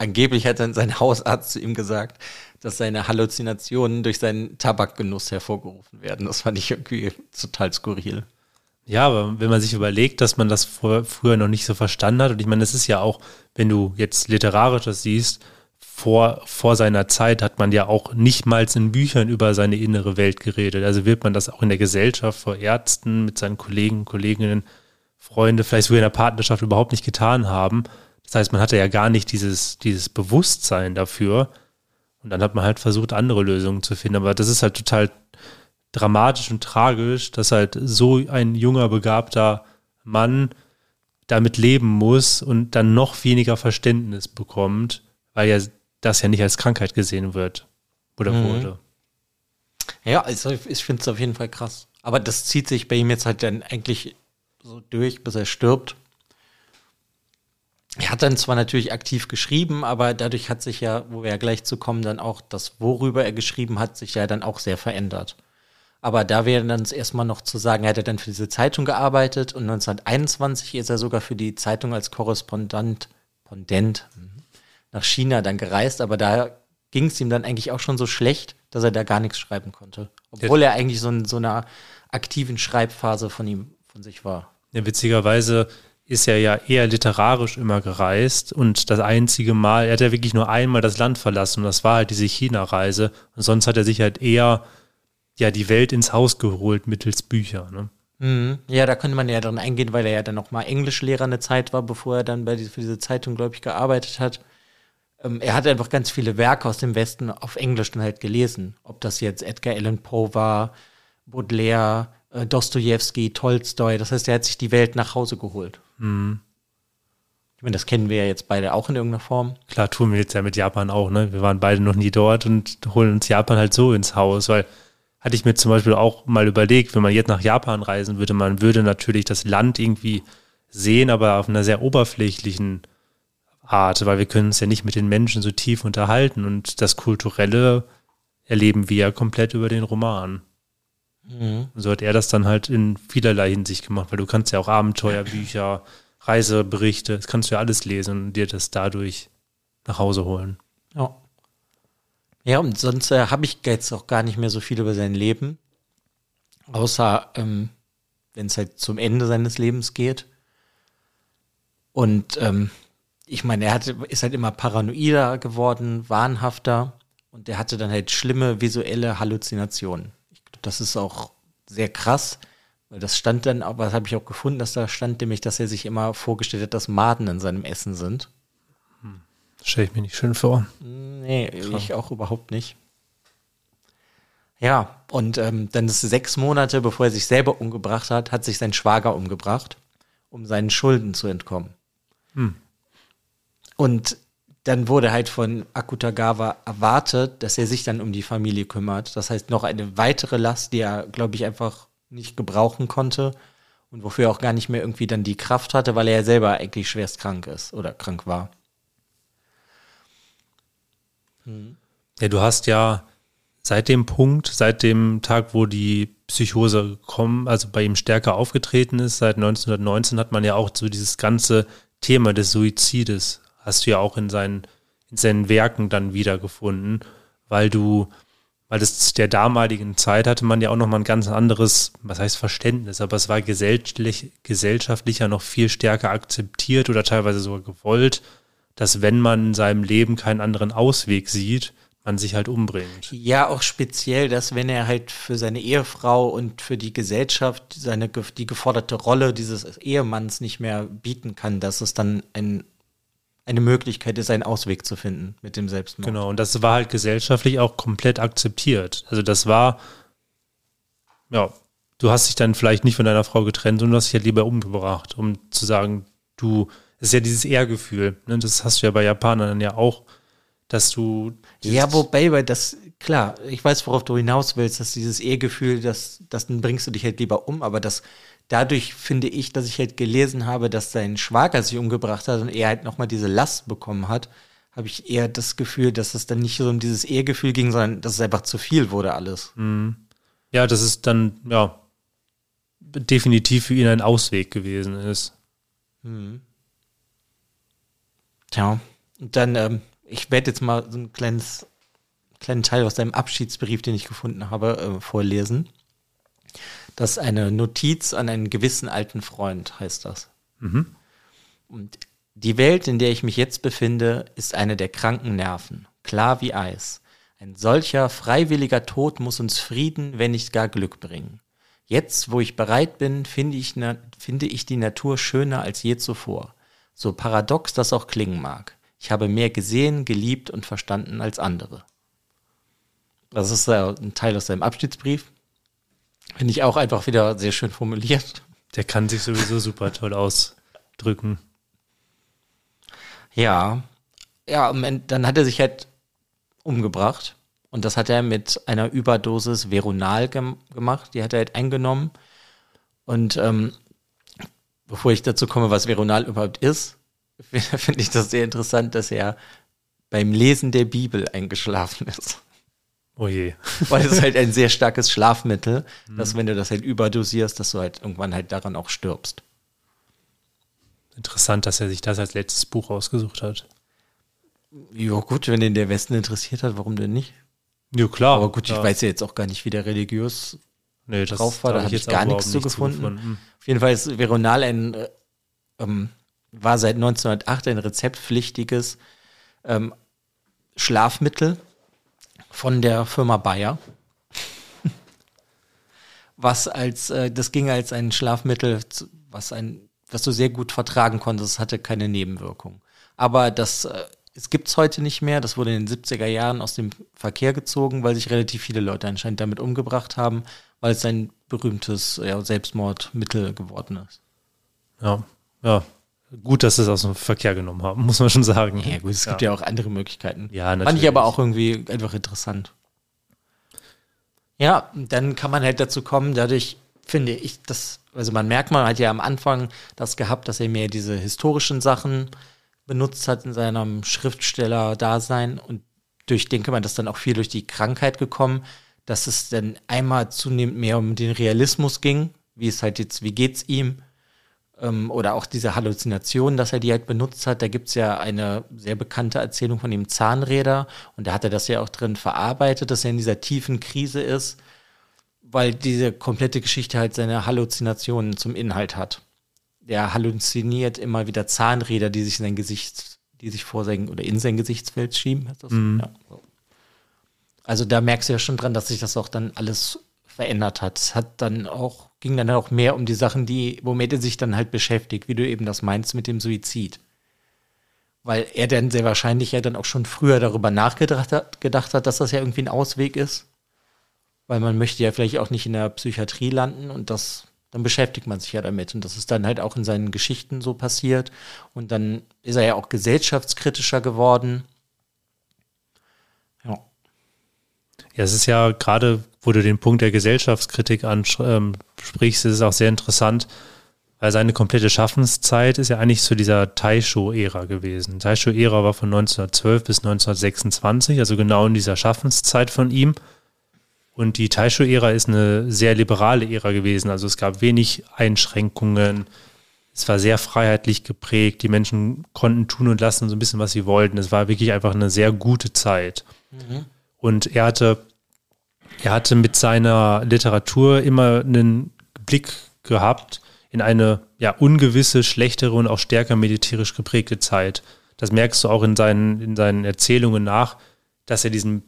angeblich hat dann sein Hausarzt zu ihm gesagt, dass seine Halluzinationen durch seinen Tabakgenuss hervorgerufen werden. Das fand ich irgendwie total skurril. Ja, aber wenn man sich überlegt, dass man das früher noch nicht so verstanden hat, und ich meine, das ist ja auch, wenn du jetzt Literarisches siehst, vor seiner Zeit hat man ja auch nicht mal in Büchern über seine innere Welt geredet. Also wird man das auch in der Gesellschaft vor Ärzten, mit seinen Kollegen, Kolleginnen, Freunde, vielleicht sogar in der Partnerschaft überhaupt nicht getan haben. Das heißt, man hatte ja gar nicht dieses Bewusstsein dafür. Und dann hat man halt versucht, andere Lösungen zu finden. Aber das ist halt total dramatisch und tragisch, dass halt so ein junger, begabter Mann damit leben muss und dann noch weniger Verständnis bekommt, weil ja das ja nicht als Krankheit gesehen wird oder wurde. Ja, also ich finde es auf jeden Fall krass. Aber das zieht sich bei ihm jetzt halt dann eigentlich so durch, bis er stirbt. Er hat dann zwar natürlich aktiv geschrieben, aber dadurch hat sich ja, wo wir ja gleich zu kommen, dann auch das, worüber er geschrieben hat, sich ja dann auch sehr verändert. Aber da wäre dann erstmal noch zu sagen, er hat ja dann für diese Zeitung gearbeitet und 1921 ist er sogar für die Zeitung als Korrespondent nach China dann gereist, aber da ging es ihm dann eigentlich auch schon so schlecht, dass er da gar nichts schreiben konnte. Obwohl er eigentlich so in so einer aktiven Schreibphase von sich war. Ja, witzigerweise ist er ja eher literarisch immer gereist und das einzige Mal, er hat ja wirklich nur einmal das Land verlassen und das war halt diese China-Reise und sonst hat er sich halt eher ja die Welt ins Haus geholt mittels Bücher. Ne? Mhm. Ja, da könnte man ja dran eingehen, weil er ja dann nochmal Englischlehrer eine Zeit war, bevor er dann für diese Zeitung, glaube ich, gearbeitet hat. Er hat einfach ganz viele Werke aus dem Westen auf Englisch dann halt gelesen, ob das jetzt Edgar Allan Poe war, Baudelaire, Dostojewski, Tolstoi, das heißt, er hat sich die Welt nach Hause geholt. Mhm. Ich meine, das kennen wir ja jetzt beide auch in irgendeiner Form. Klar, tun wir jetzt ja mit Japan auch, ne? Wir waren beide noch nie dort und holen uns Japan halt so ins Haus, weil hatte ich mir zum Beispiel auch mal überlegt, wenn man jetzt nach Japan reisen würde, man würde natürlich das Land irgendwie sehen, aber auf einer sehr oberflächlichen Art, weil wir können uns ja nicht mit den Menschen so tief unterhalten und das Kulturelle erleben wir ja komplett über den Roman. Mhm. So hat er das dann halt in vielerlei Hinsicht gemacht, weil du kannst ja auch Abenteuerbücher, Reiseberichte, das kannst du ja alles lesen und dir das dadurch nach Hause holen. Ja, ja und sonst habe ich jetzt auch gar nicht mehr so viel über sein Leben, außer wenn es halt zum Ende seines Lebens geht. Und ich meine, ist halt immer paranoider geworden, wahnhafter und er hatte dann halt schlimme visuelle Halluzinationen. Das ist auch sehr krass, weil das stand dann, aber das habe ich auch gefunden, dass da stand nämlich, dass er sich immer vorgestellt hat, dass Maden in seinem Essen sind. Das stelle ich mir nicht schön vor. Nee, ich auch überhaupt nicht. Ja, und dann ist 6 Monate, bevor er sich selber umgebracht hat, hat sich sein Schwager umgebracht, um seinen Schulden zu entkommen. Hm. Und dann wurde halt von Akutagawa erwartet, dass er sich dann um die Familie kümmert. Das heißt, noch eine weitere Last, die er, glaube ich, einfach nicht gebrauchen konnte und wofür er auch gar nicht mehr irgendwie dann die Kraft hatte, weil er ja selber eigentlich schwerst krank ist oder krank war. Hm. Ja, du hast ja seit dem Tag, wo die Psychose gekommen, also bei ihm stärker aufgetreten ist, seit 1919 hat man ja auch so dieses ganze Thema des Suizides hast du ja auch in seinen Werken dann wiedergefunden, weil das der damaligen Zeit hatte man ja auch nochmal ein ganz anderes, was heißt Verständnis, aber es war gesellschaftlich ja noch viel stärker akzeptiert oder teilweise sogar gewollt, dass wenn man in seinem Leben keinen anderen Ausweg sieht, man sich halt umbringt. Ja, auch speziell, dass wenn er halt für seine Ehefrau und für die Gesellschaft die geforderte Rolle dieses Ehemanns nicht mehr bieten kann, dass es dann eine Möglichkeit ist, einen Ausweg zu finden mit dem Selbstmord. Genau, und das war halt gesellschaftlich auch komplett akzeptiert. Also das war, ja, du hast dich dann vielleicht nicht von deiner Frau getrennt, sondern du hast dich halt lieber umgebracht, um zu sagen, das ist ja dieses Ehrgefühl, ne? Das hast du ja bei Japanern ja auch, dass du... Ja, wobei, klar, ich weiß, worauf du hinaus willst, dass dieses Ehrgefühl, dann bringst du dich halt lieber um, aber das... Dadurch finde ich, dass ich halt gelesen habe, dass sein Schwager sich umgebracht hat und er halt nochmal diese Last bekommen hat, habe ich eher das Gefühl, dass es dann nicht so um dieses Ehegefühl ging, sondern dass es einfach zu viel wurde alles. Mhm. Ja, dass es dann, ja, definitiv für ihn ein Ausweg gewesen ist. Mhm. Tja, und dann, ich werde jetzt mal so einen kleinen Teil aus seinem Abschiedsbrief, den ich gefunden habe, vorlesen. Das ist eine Notiz an einen gewissen alten Freund, heißt das. Mhm. Und Die Welt, in der ich mich jetzt befinde, ist eine der kranken Nerven, klar wie Eis. Ein solcher freiwilliger Tod muss uns Frieden, wenn nicht gar Glück bringen. Jetzt, wo ich bereit bin, finde ich die Natur schöner als je zuvor. So paradox das auch klingen mag. Ich habe mehr gesehen, geliebt und verstanden als andere. Das ist ein Teil aus seinem Abschiedsbrief. Finde ich auch einfach wieder sehr schön formuliert. Der kann sich sowieso super toll ausdrücken. Ja, dann hat er sich halt umgebracht und das hat er mit einer Überdosis Veronal gemacht, die hat er halt eingenommen und bevor ich dazu komme, was Veronal überhaupt ist, finde ich das sehr interessant, dass er beim Lesen der Bibel eingeschlafen ist. Oh je. Weil es ist halt ein sehr starkes Schlafmittel, dass wenn du das halt überdosierst, dass du halt irgendwann halt daran auch stirbst. Interessant, dass er sich das als letztes Buch ausgesucht hat. Ja gut, wenn den der Westen interessiert hat, warum denn nicht? Ja klar. Aber gut, klar. Ich weiß ja jetzt auch gar nicht, wie der religiös drauf war, da habe ich gar nichts zu gefunden. Auf jeden Fall ist Veronal war seit 1908 ein rezeptpflichtiges Schlafmittel von der Firma Bayer. Das ging als ein Schlafmittel, was du sehr gut vertragen konntest, es hatte keine Nebenwirkung. Aber es gibt es heute nicht mehr. Das wurde in den 70er Jahren aus dem Verkehr gezogen, weil sich relativ viele Leute anscheinend damit umgebracht haben, weil es ein berühmtes Selbstmordmittel geworden ist. Ja. Gut, dass sie es aus dem Verkehr genommen haben, muss man schon sagen. Ja gut, es gibt ja auch andere Möglichkeiten. Ja, natürlich. Fand ich aber auch irgendwie einfach interessant. Ja, dann kann man halt dazu kommen, dadurch finde ich, man hat ja am Anfang das gehabt, dass er mehr diese historischen Sachen benutzt hat in seinem Schriftsteller-Dasein und das dann auch viel durch die Krankheit gekommen, dass es dann einmal zunehmend mehr um den Realismus ging, wie es halt jetzt, wie geht's ihm, oder auch diese Halluzinationen, dass er die halt benutzt hat. Da gibt's ja eine sehr bekannte Erzählung von dem Zahnräder und da hat er das ja auch drin verarbeitet, dass er in dieser tiefen Krise ist, weil diese komplette Geschichte halt seine Halluzinationen zum Inhalt hat. Der halluziniert immer wieder Zahnräder, in sein Gesichtsfeld schieben. Heißt das? Mhm. Ja. Also da merkst du ja schon dran, dass sich das auch dann alles verändert hat. Es ging dann auch mehr um die Sachen, womit er sich dann halt beschäftigt, wie du eben das meinst mit dem Suizid. Weil er dann sehr wahrscheinlich ja dann auch schon früher darüber nachgedacht hat, dass das ja irgendwie ein Ausweg ist. Weil man möchte ja vielleicht auch nicht in der Psychiatrie landen und dann beschäftigt man sich ja damit. Und das ist dann halt auch in seinen Geschichten so passiert. Und dann ist er ja auch gesellschaftskritischer geworden. Ja. Ja, es ist ja gerade, wo du den Punkt der Gesellschaftskritik ansprichst, ist es auch sehr interessant, weil seine komplette Schaffenszeit ist ja eigentlich zu dieser Taisho-Ära gewesen. Taisho-Ära war von 1912 bis 1926, also genau in dieser Schaffenszeit von ihm. Und die Taisho-Ära ist eine sehr liberale Ära gewesen. Also es gab wenig Einschränkungen. Es war sehr freiheitlich geprägt. Die Menschen konnten tun und lassen so ein bisschen, was sie wollten. Es war wirklich einfach eine sehr gute Zeit. Mhm. Und er hatte mit seiner Literatur immer einen Blick gehabt in eine ungewisse, schlechtere und auch stärker militärisch geprägte Zeit. Das merkst du auch in seinen Erzählungen nach, dass er diesen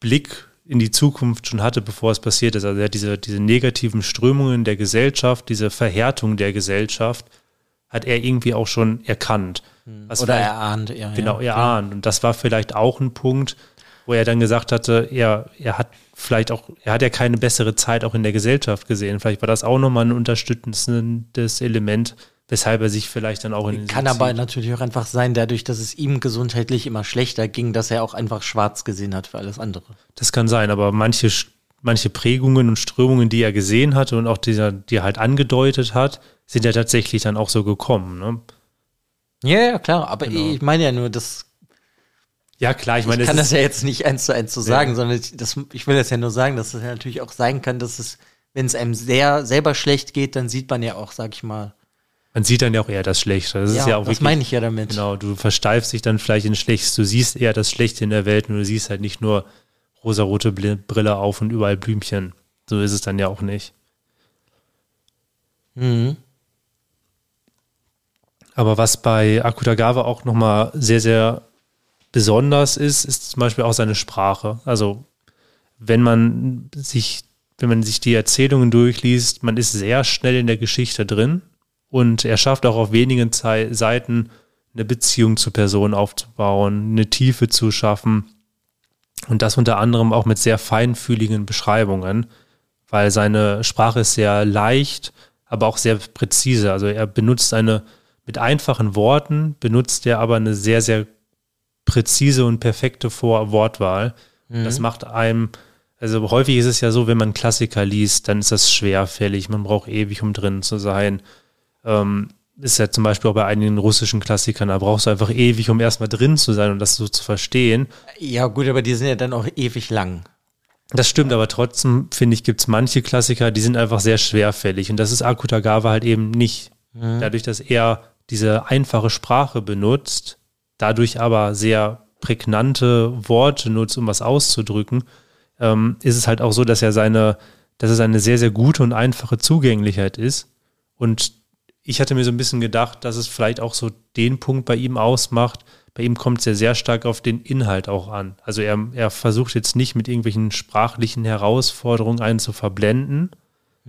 Blick in die Zukunft schon hatte, bevor es passiert ist. Also er hat diese negativen Strömungen der Gesellschaft, diese Verhärtung der Gesellschaft, hat er irgendwie auch schon erkannt. Oder erahnt. Genau, erahnt. Und das war vielleicht auch ein Punkt, wo er dann gesagt hatte, er hat ja keine bessere Zeit auch in der Gesellschaft gesehen. Vielleicht war das auch nochmal ein unterstützendes Element, weshalb er sich vielleicht dann auch in den Kann aber natürlich auch einfach sein, dadurch, dass es ihm gesundheitlich immer schlechter ging, dass er auch einfach schwarz gesehen hat für alles andere. Das kann sein, aber manche Prägungen und Strömungen, die er gesehen hatte und auch die er halt angedeutet hat, sind ja tatsächlich dann auch so gekommen. Ne? Ja, klar, aber genau. Ich meine ja nur, dass Ja, klar, ich meine, ich kann das ja jetzt nicht eins zu eins so sagen, sondern ich will das ja nur sagen, dass es ja natürlich auch sein kann, dass es, wenn es einem sehr selber schlecht geht, dann sieht man ja auch, sag ich mal, man sieht dann ja auch eher das Schlechte. Das ist ja auch wirklich, das meine ich ja damit. Genau, du versteifst dich dann vielleicht in Schlechtes. Du siehst eher das Schlechte in der Welt und du siehst halt nicht nur rosarote Brille auf und überall Blümchen. So ist es dann ja auch nicht. Mhm. Aber was bei Akutagawa auch nochmal sehr, sehr besonders ist, ist zum Beispiel auch seine Sprache. Also wenn man sich die Erzählungen durchliest, man ist sehr schnell in der Geschichte drin und er schafft auch auf wenigen Seiten eine Beziehung zu Personen aufzubauen, eine Tiefe zu schaffen und das unter anderem auch mit sehr feinfühligen Beschreibungen, weil seine Sprache ist sehr leicht, aber auch sehr präzise. Also er benutzt mit einfachen Worten benutzt er aber eine sehr, sehr präzise und perfekte Wortwahl. Mhm. Das macht einem, also häufig ist es ja so, wenn man Klassiker liest, dann ist das schwerfällig. Man braucht ewig, um drin zu sein. Ist ja zum Beispiel auch bei einigen russischen Klassikern, da brauchst du einfach ewig, um erstmal drin zu sein und das so zu verstehen. Ja gut, aber die sind ja dann auch ewig lang. Das stimmt, aber trotzdem, finde ich, gibt es manche Klassiker, die sind einfach sehr schwerfällig und das ist Akutagawa halt eben nicht. Mhm. Dadurch, dass er diese einfache Sprache benutzt, dadurch aber sehr prägnante Worte nutzt, um was auszudrücken, ist es halt auch so, dass es eine sehr, sehr gute und einfache Zugänglichkeit ist. Und ich hatte mir so ein bisschen gedacht, dass es vielleicht auch so den Punkt bei ihm ausmacht. Bei ihm kommt es ja sehr stark auf den Inhalt auch an. Also er versucht jetzt nicht mit irgendwelchen sprachlichen Herausforderungen einen zu verblenden,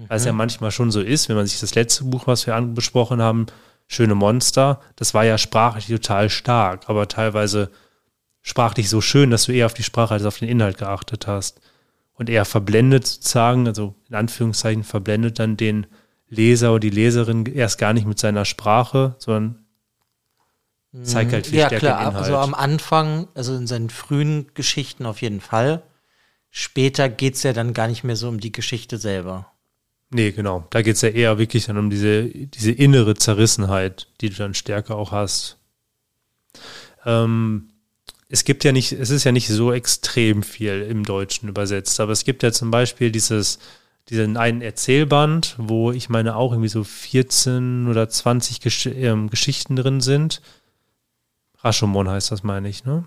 was ja manchmal schon so ist, wenn man sich das letzte Buch, was wir besprochen haben, Schöne Monster, das war ja sprachlich total stark, aber teilweise sprachlich so schön, dass du eher auf die Sprache als auf den Inhalt geachtet hast. Und er verblendet sozusagen, also in Anführungszeichen verblendet dann den Leser oder die Leserin erst gar nicht mit seiner Sprache, sondern zeigt halt viel stärker Inhalt. Ja klar, also am Anfang, also in seinen frühen Geschichten auf jeden Fall. Später geht es ja dann gar nicht mehr so um die Geschichte selber. Nee, genau. Da geht es ja eher wirklich dann um diese innere Zerrissenheit, die du dann stärker auch hast. Es ist ja nicht so extrem viel im Deutschen übersetzt, aber es gibt ja zum Beispiel diesen einen Erzählband, wo ich meine auch irgendwie so 14 oder 20 Geschichten drin sind. Rashomon heißt das, meine ich, ne?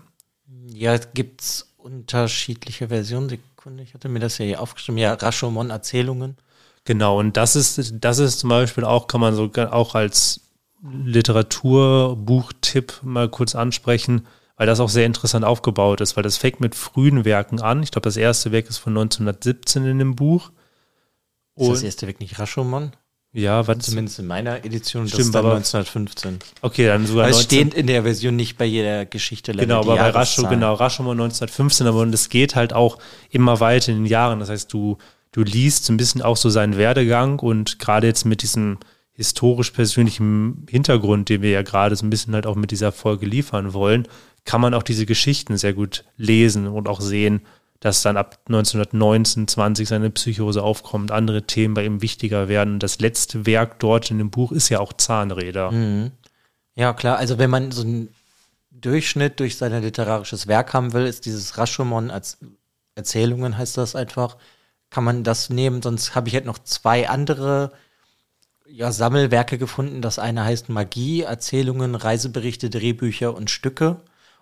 Ja, gibt's unterschiedliche Versionen. Sekunde, ich hatte mir das ja hier aufgeschrieben. Ja, Rashomon-Erzählungen. Genau, und das ist zum Beispiel auch, kann man so auch als Literaturbuchtipp mal kurz ansprechen, weil das auch sehr interessant aufgebaut ist, weil das fängt mit frühen Werken an. Ich glaube, das erste Werk ist von 1917 in dem Buch. Und ist das erste Werk nicht Rashomon? Ja, was? Zumindest in meiner Edition, stimmt, das ist dann 1915. Okay, dann sogar 19. Steht in der Version nicht bei jeder Geschichte leider. Genau, aber bei Rashomon 1915, aber und es geht halt auch immer weiter in den Jahren. Das heißt, du liest ein bisschen auch so seinen Werdegang und gerade jetzt mit diesem historisch-persönlichen Hintergrund, den wir ja gerade so ein bisschen halt auch mit dieser Folge liefern wollen, kann man auch diese Geschichten sehr gut lesen und auch sehen, dass dann ab 1919, 20 seine Psychose aufkommt, andere Themen bei ihm wichtiger werden. Das letzte Werk dort in dem Buch ist ja auch Zahnräder. Mhm. Ja, klar. Also wenn man so einen Durchschnitt durch sein literarisches Werk haben will, ist dieses Rashomon als Erzählungen, heißt das einfach, kann man das nehmen, sonst habe ich halt noch zwei andere Sammelwerke gefunden. Das eine heißt Magie, Erzählungen, Reiseberichte, Drehbücher und Stücke.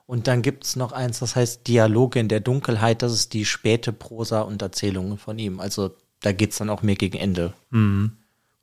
Und dann gibt es noch eins, das heißt Dialoge in der Dunkelheit. Das ist die späte Prosa und Erzählungen von ihm. Also da geht es dann auch mehr gegen Ende. Mhm.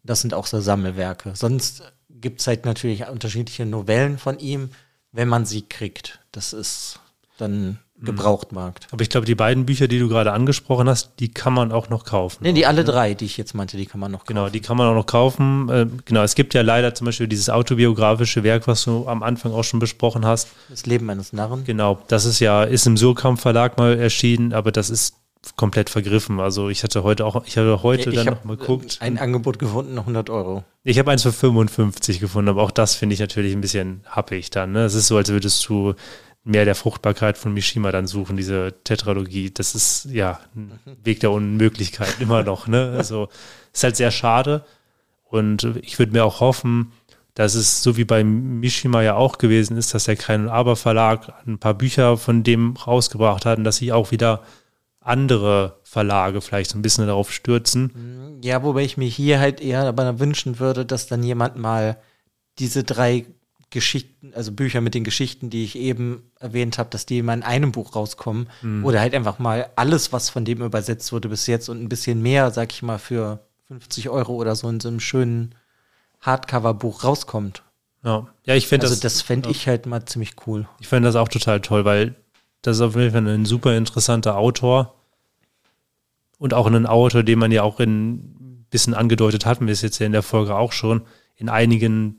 Das sind auch so Sammelwerke. Sonst gibt es halt natürlich unterschiedliche Novellen von ihm, wenn man sie kriegt. Das ist dann Gebrauchtmarkt. Aber ich glaube, die beiden Bücher, die du gerade angesprochen hast, die kann man auch noch kaufen. Nee, die alle drei, die ich jetzt meinte, die kann man noch kaufen. Genau, die kann man auch noch kaufen. Genau, es gibt ja leider zum Beispiel dieses autobiografische Werk, was du am Anfang auch schon besprochen hast. Das Leben eines Narren. Genau, das ist im Surkamp Verlag mal erschienen, aber das ist komplett vergriffen. Also ich habe mal geguckt. Ein Angebot gefunden, 100 €. Ich habe eins für 55 gefunden, aber auch das finde ich natürlich ein bisschen happig dann. Es ist so, als würdest du mehr der Fruchtbarkeit von Mishima dann suchen, diese Tetralogie. Das ist ja ein Weg der Unmöglichkeit immer noch. Ne? Also ist halt sehr schade. Und ich würde mir auch hoffen, dass es so wie bei Mishima ja auch gewesen ist, dass der Kein- und Aber-Verlag ein paar Bücher von dem rausgebracht hat und dass sich auch wieder andere Verlage vielleicht so ein bisschen darauf stürzen. Ja, wobei ich mir hier halt eher aber wünschen würde, dass dann jemand mal diese drei Geschichten, also Bücher mit den Geschichten, die ich eben erwähnt habe, dass die immer in einem Buch rauskommen oder halt einfach mal alles, was von dem übersetzt wurde bis jetzt und ein bisschen mehr, sag ich mal, für 50 € oder so in so einem schönen Hardcover-Buch rauskommt. Ja, ich finde das fände ich halt mal ziemlich cool. Ich fände das auch total toll, weil das ist auf jeden Fall ein super interessanter Autor und auch ein Autor, den man ja auch ein bisschen angedeutet hatten wir es jetzt ja in der Folge auch schon, bei einigen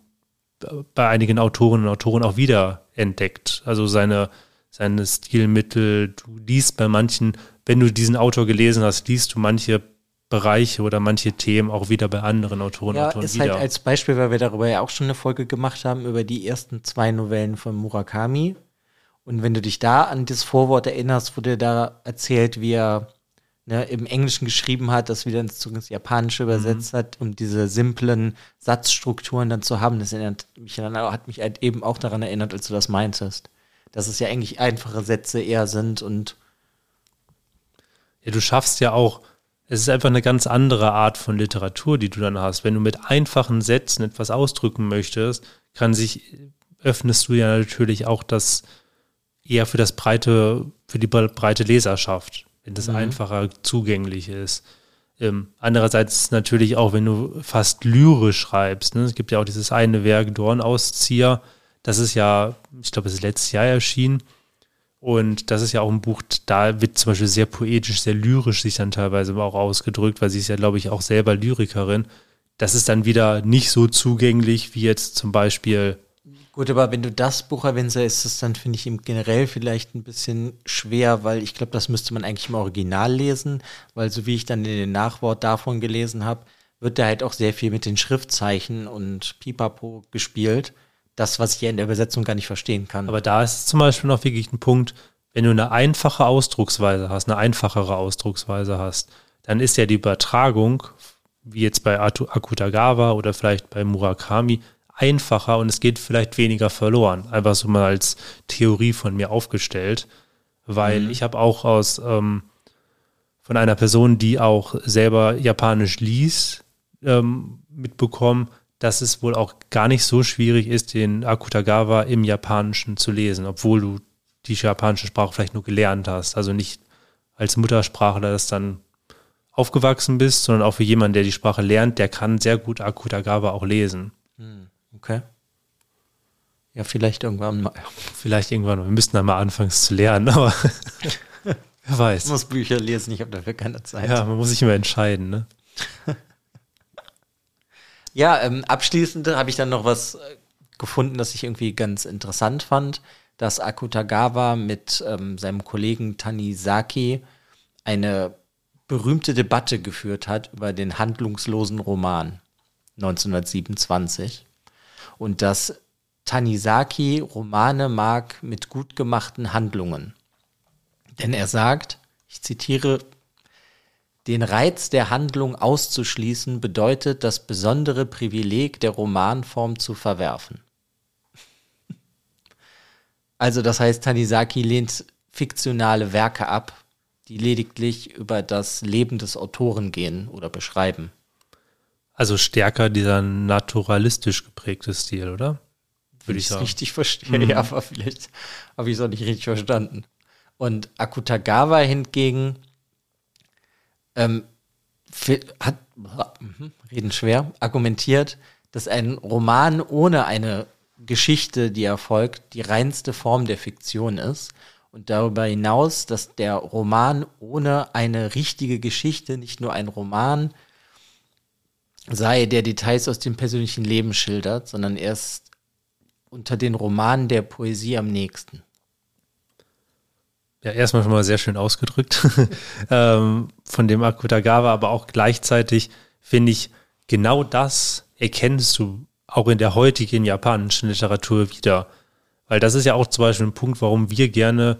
Autorinnen und Autoren auch wieder entdeckt. Also seine Stilmittel, du liest bei manchen, wenn du diesen Autor gelesen hast, liest du manche Bereiche oder manche Themen auch wieder bei anderen Autoren und Autoren wieder. Ja, ist halt als Beispiel, weil wir darüber ja auch schon eine Folge gemacht haben, über die ersten 2 Novellen von Murakami. Und wenn du dich da an das Vorwort erinnerst, wo der da erzählt, wie er im Englischen geschrieben hat, das wieder ins Japanische übersetzt hat, um diese simplen Satzstrukturen dann zu haben, das hat mich halt eben auch daran erinnert, als du das meintest. Dass es ja eigentlich einfache Sätze eher sind und ja, du schaffst ja auch, es ist einfach eine ganz andere Art von Literatur, die du dann hast. Wenn du mit einfachen Sätzen etwas ausdrücken möchtest, öffnest du ja natürlich auch das eher für die breite Leserschaft, wenn das einfacher zugänglich ist. Andererseits ist es natürlich auch, wenn du fast lyrisch schreibst, es gibt ja auch dieses eine Werk, Dornauszieher, das ist ja, ich glaube, es ist letztes Jahr erschienen. Und das ist ja auch ein Buch, da wird zum Beispiel sehr poetisch, sehr lyrisch sich dann teilweise auch ausgedrückt, weil sie ist ja, glaube ich, auch selber Lyrikerin. Das ist dann wieder nicht so zugänglich wie jetzt zum Beispiel. Gut, aber wenn du das Buch erwähnst, ist das dann, finde ich, im generell vielleicht ein bisschen schwer, weil ich glaube, das müsste man eigentlich im Original lesen, weil so wie ich dann in den Nachwort davon gelesen habe, wird da halt auch sehr viel mit den Schriftzeichen und Pipapo gespielt. Das, was ich hier in der Übersetzung gar nicht verstehen kann. Aber da ist zum Beispiel noch wirklich ein Punkt, wenn du eine einfachere Ausdrucksweise hast, dann ist ja die Übertragung, wie jetzt bei Akutagawa oder vielleicht bei Murakami, einfacher und es geht vielleicht weniger verloren. Einfach so mal als Theorie von mir aufgestellt, weil ich habe auch von einer Person, die auch selber Japanisch liest, mitbekommen, dass es wohl auch gar nicht so schwierig ist, den Akutagawa im Japanischen zu lesen, obwohl du die japanische Sprache vielleicht nur gelernt hast. Also nicht als Muttersprachler, das dann aufgewachsen bist, sondern auch für jemanden, der die Sprache lernt, der kann sehr gut Akutagawa auch lesen. Okay. Ja, vielleicht irgendwann mal. Vielleicht irgendwann mal. Wir müssten dann mal anfangen zu lernen, aber wer weiß. Ich muss Bücher lesen, ich habe dafür keine Zeit. Ja, man muss sich immer entscheiden, ne? Ja, abschließend habe ich dann noch was gefunden, das ich irgendwie ganz interessant fand, dass Akutagawa mit seinem Kollegen Tanizaki eine berühmte Debatte geführt hat über den handlungslosen Roman 1927 und dass Tanizaki Romane mag mit gut gemachten Handlungen. Denn er sagt, ich zitiere: Den Reiz der Handlung auszuschließen bedeutet, das besondere Privileg der Romanform zu verwerfen. Also das heißt, Tanizaki lehnt fiktionale Werke ab, die lediglich über das Leben des Autoren gehen oder beschreiben. Also stärker dieser naturalistisch geprägte Stil, oder? Würde ich es richtig verstehen, ja, aber vielleicht habe ich es auch nicht richtig verstanden. Und Akutagawa hingegen argumentiert, dass ein Roman ohne eine Geschichte, die erfolgt, die reinste Form der Fiktion ist und darüber hinaus, dass der Roman ohne eine richtige Geschichte nicht nur ein Roman sei, der Details aus dem persönlichen Leben schildert, sondern er ist unter den Romanen der Poesie am nächsten. Ja, erstmal schon mal sehr schön ausgedrückt von dem Akutagawa, aber auch gleichzeitig finde ich, genau das erkennst du auch in der heutigen japanischen Literatur wieder. Weil das ist ja auch zum Beispiel ein Punkt, warum wir gerne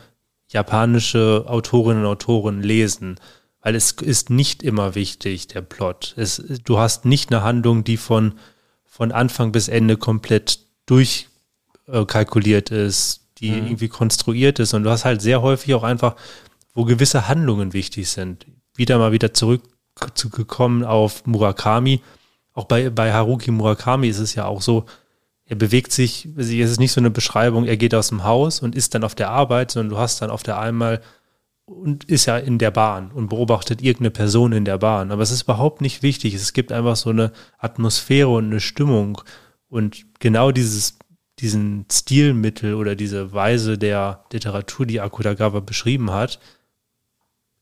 japanische Autorinnen und Autoren lesen. Weil es ist nicht immer wichtig, der Plot. Du hast nicht eine Handlung, die von Anfang bis Ende komplett durchkalkuliert ist, die irgendwie konstruiert ist. Und du hast halt sehr häufig auch einfach, wo gewisse Handlungen wichtig sind. Wieder zurückgekommen auf Murakami. Auch bei Haruki Murakami ist es ja auch so, er bewegt sich, es ist nicht so eine Beschreibung, er geht aus dem Haus und ist dann auf der Arbeit, sondern du hast dann auf der einmal und ist ja in der Bahn und beobachtet irgendeine Person in der Bahn. Aber es ist überhaupt nicht wichtig. Es gibt einfach so eine Atmosphäre und eine Stimmung. Und genau diesen Stilmittel oder diese Weise der Literatur, die Akutagawa beschrieben hat,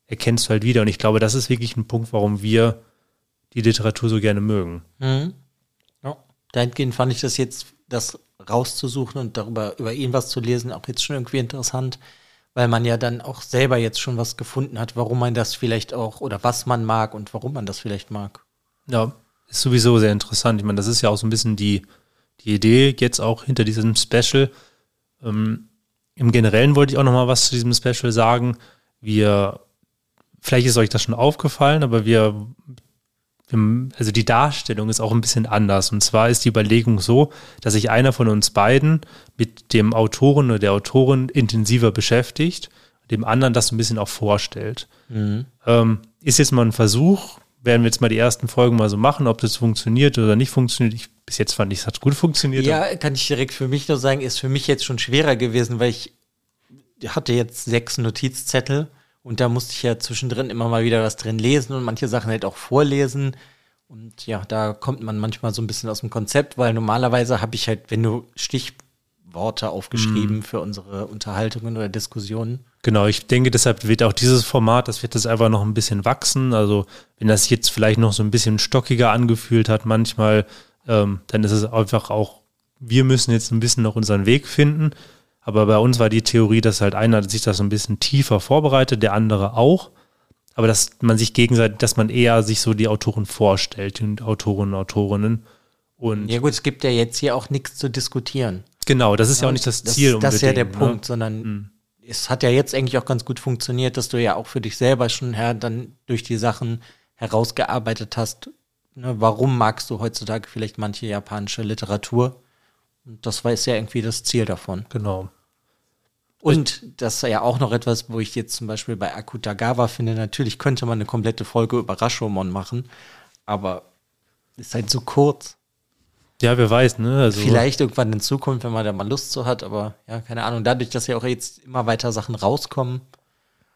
erkennst du halt wieder. Und ich glaube, das ist wirklich ein Punkt, warum wir die Literatur so gerne mögen. Mhm. Ja. Dahingehend fand ich das jetzt, das rauszusuchen und darüber über ihn was zu lesen, auch jetzt schon irgendwie interessant, weil man ja dann auch selber jetzt schon was gefunden hat, warum man das vielleicht auch oder was man mag und warum man das vielleicht mag. Ja, ist sowieso sehr interessant. Ich meine, das ist ja auch so ein bisschen die Idee jetzt auch hinter diesem Special. Im Generellen wollte ich auch noch mal was zu diesem Special sagen. Vielleicht ist euch das schon aufgefallen, aber also die Darstellung ist auch ein bisschen anders. Und zwar ist die Überlegung so, dass sich einer von uns beiden mit dem Autoren oder der Autorin intensiver beschäftigt, dem anderen das so ein bisschen auch vorstellt. Mhm. Ist jetzt mal ein Versuch, werden wir jetzt mal die ersten Folgen mal so machen, ob das funktioniert oder nicht funktioniert. Bis jetzt fand ich, es hat gut funktioniert. Ja, kann ich direkt für mich nur sagen, ist für mich jetzt schon schwerer gewesen, weil ich hatte jetzt 6 Notizzettel. Und da musste ich ja zwischendrin immer mal wieder was drin lesen und manche Sachen halt auch vorlesen. Und ja, da kommt man manchmal so ein bisschen aus dem Konzept, weil normalerweise habe ich halt, wenn du Stichworte aufgeschrieben für unsere Unterhaltungen oder Diskussionen. Genau, ich denke, deshalb wird auch dieses Format, das wird jetzt einfach noch ein bisschen wachsen. Also wenn das jetzt vielleicht noch so ein bisschen stockiger angefühlt hat manchmal, dann ist es einfach auch, wir müssen jetzt ein bisschen noch unseren Weg finden. Aber bei uns war die Theorie, dass halt einer sich das so ein bisschen tiefer vorbereitet, der andere auch. Aber dass man sich gegenseitig, dass man eher sich so die Autoren vorstellt, die Autoren, Autorinnen. Und ja gut, es gibt ja jetzt hier auch nichts zu diskutieren. Genau, das ist ja auch nicht das Ziel unbedingt. Das ist ja der Punkt, sondern es hat ja jetzt eigentlich auch ganz gut funktioniert, dass du ja auch für dich selber schon dann durch die Sachen herausgearbeitet hast. Ne, warum magst du heutzutage vielleicht manche japanische Literatur? Und das war ja irgendwie das Ziel davon. Genau. Und das ist ja auch noch etwas, wo ich jetzt zum Beispiel bei Akutagawa finde, natürlich könnte man eine komplette Folge über Rashomon machen, aber ist halt so kurz. Ja, wer weiß, ne? Also vielleicht irgendwann in Zukunft, wenn man da mal Lust zu hat, aber ja, keine Ahnung. Dadurch, dass ja auch jetzt immer weiter Sachen rauskommen.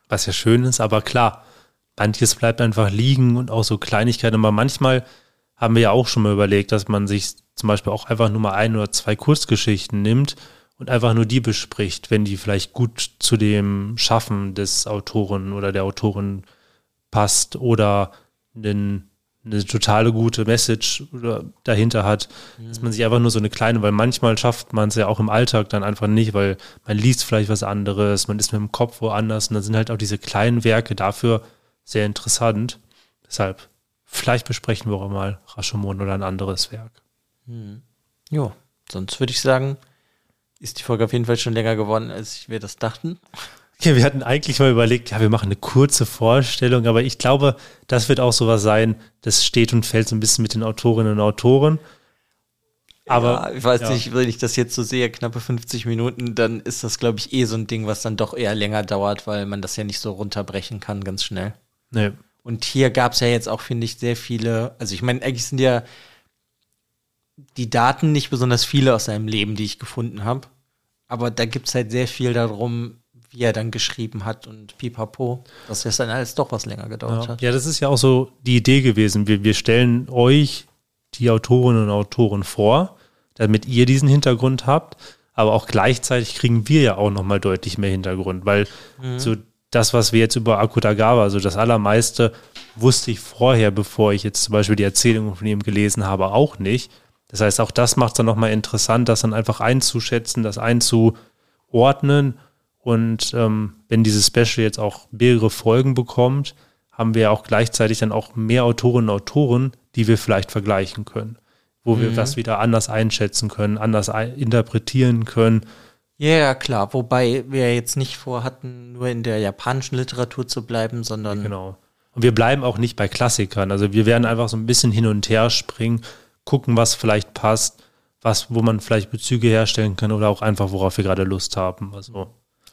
Was ja schön ist, aber klar, manches bleibt einfach liegen und auch so Kleinigkeiten. Aber manchmal haben wir ja auch schon mal überlegt, dass man sich zum Beispiel auch einfach nur mal 1 oder 2 Kurzgeschichten nimmt und einfach nur die bespricht, wenn die vielleicht gut zu dem Schaffen des Autoren oder der Autorin passt oder eine totale gute Message dahinter hat, dass man sich einfach nur so eine kleine, weil manchmal schafft man es ja auch im Alltag dann einfach nicht, weil man liest vielleicht was anderes, man ist mit dem Kopf woanders und dann sind halt auch diese kleinen Werke dafür sehr interessant. Deshalb, vielleicht besprechen wir auch mal Rashomon oder ein anderes Werk. Ja, sonst würde ich sagen, ist die Folge auf jeden Fall schon länger geworden, als wir das dachten. Ja, wir hatten eigentlich mal überlegt, ja, wir machen eine kurze Vorstellung, aber ich glaube, das wird auch sowas sein, das steht und fällt so ein bisschen mit den Autorinnen und Autoren. Aber, ja, ich weiß nicht, wenn ich das jetzt so sehe, knappe 50 Minuten, dann ist das, glaube ich, so ein Ding, was dann doch eher länger dauert, weil man das ja nicht so runterbrechen kann, ganz schnell. Nee. Und hier gab es ja jetzt auch, finde ich, sehr viele, also ich meine, eigentlich sind ja die Daten nicht besonders viele aus seinem Leben, die ich gefunden habe. Aber da gibt es halt sehr viel darum, wie er dann geschrieben hat und pipapo, dass es dann alles doch was länger gedauert hat. Ja, das ist ja auch so die Idee gewesen. Wir stellen euch die Autorinnen und Autoren vor, damit ihr diesen Hintergrund habt. Aber auch gleichzeitig kriegen wir ja auch nochmal deutlich mehr Hintergrund, weil so das, was wir jetzt über Akutagawa, also das Allermeiste, wusste ich vorher, bevor ich jetzt zum Beispiel die Erzählung von ihm gelesen habe, auch nicht. Das heißt, auch das macht es dann nochmal interessant, das dann einfach einzuschätzen, das einzuordnen. Und wenn dieses Special jetzt auch mehrere Folgen bekommt, haben wir ja auch gleichzeitig dann auch mehr Autorinnen und Autoren, die wir vielleicht vergleichen können. Wo wir was wieder anders einschätzen können, anders interpretieren können. Ja, klar. Wobei wir jetzt nicht vorhatten, nur in der japanischen Literatur zu bleiben, sondern genau. Und wir bleiben auch nicht bei Klassikern. Also wir werden einfach so ein bisschen hin und her springen, gucken, was vielleicht passt, wo man vielleicht Bezüge herstellen kann oder auch einfach, worauf wir gerade Lust haben. Also.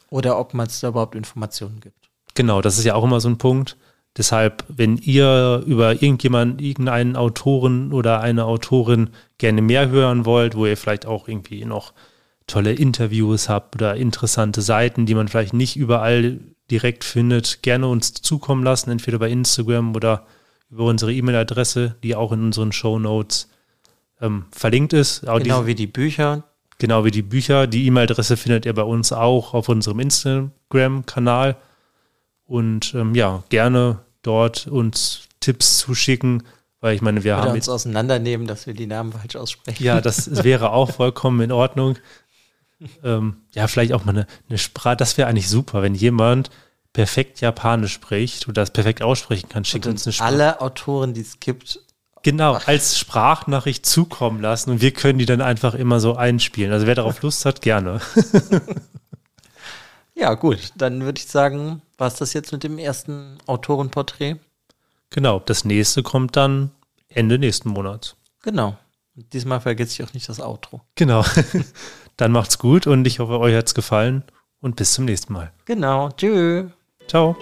Oder ob man es da überhaupt Informationen gibt. Genau, das ist ja auch immer so ein Punkt. Deshalb, wenn ihr über irgendeinen Autoren oder eine Autorin gerne mehr hören wollt, wo ihr vielleicht auch irgendwie noch tolle Interviews habt oder interessante Seiten, die man vielleicht nicht überall direkt findet, gerne uns zukommen lassen, entweder bei Instagram oder über unsere E-Mail-Adresse, die auch in unseren Shownotes verlinkt ist. Auch genau wie die Bücher. Genau wie die Bücher. Die E-Mail-Adresse findet ihr bei uns auch auf unserem Instagram-Kanal. Und ja, gerne dort uns Tipps zuschicken, weil ich meine, wir oder haben uns auseinandernehmen, dass wir die Namen falsch aussprechen. Ja, das wäre auch vollkommen in Ordnung. Ja, vielleicht auch mal eine Sprache. Das wäre eigentlich super, wenn jemand perfekt Japanisch spricht oder das perfekt aussprechen kann, schickt uns eine Sprache. Alle Autoren, die es gibt, genau, als Sprachnachricht zukommen lassen und wir können die dann einfach immer so einspielen. Also wer darauf Lust hat, gerne. Ja, gut, dann würde ich sagen, war es das jetzt mit dem ersten Autorenporträt? Genau, das nächste kommt dann Ende nächsten Monats. Genau. Und diesmal vergesse ich auch nicht das Outro. Genau. Dann macht's gut und ich hoffe, euch hat's gefallen und bis zum nächsten Mal. Genau. Tschüss. Ciao.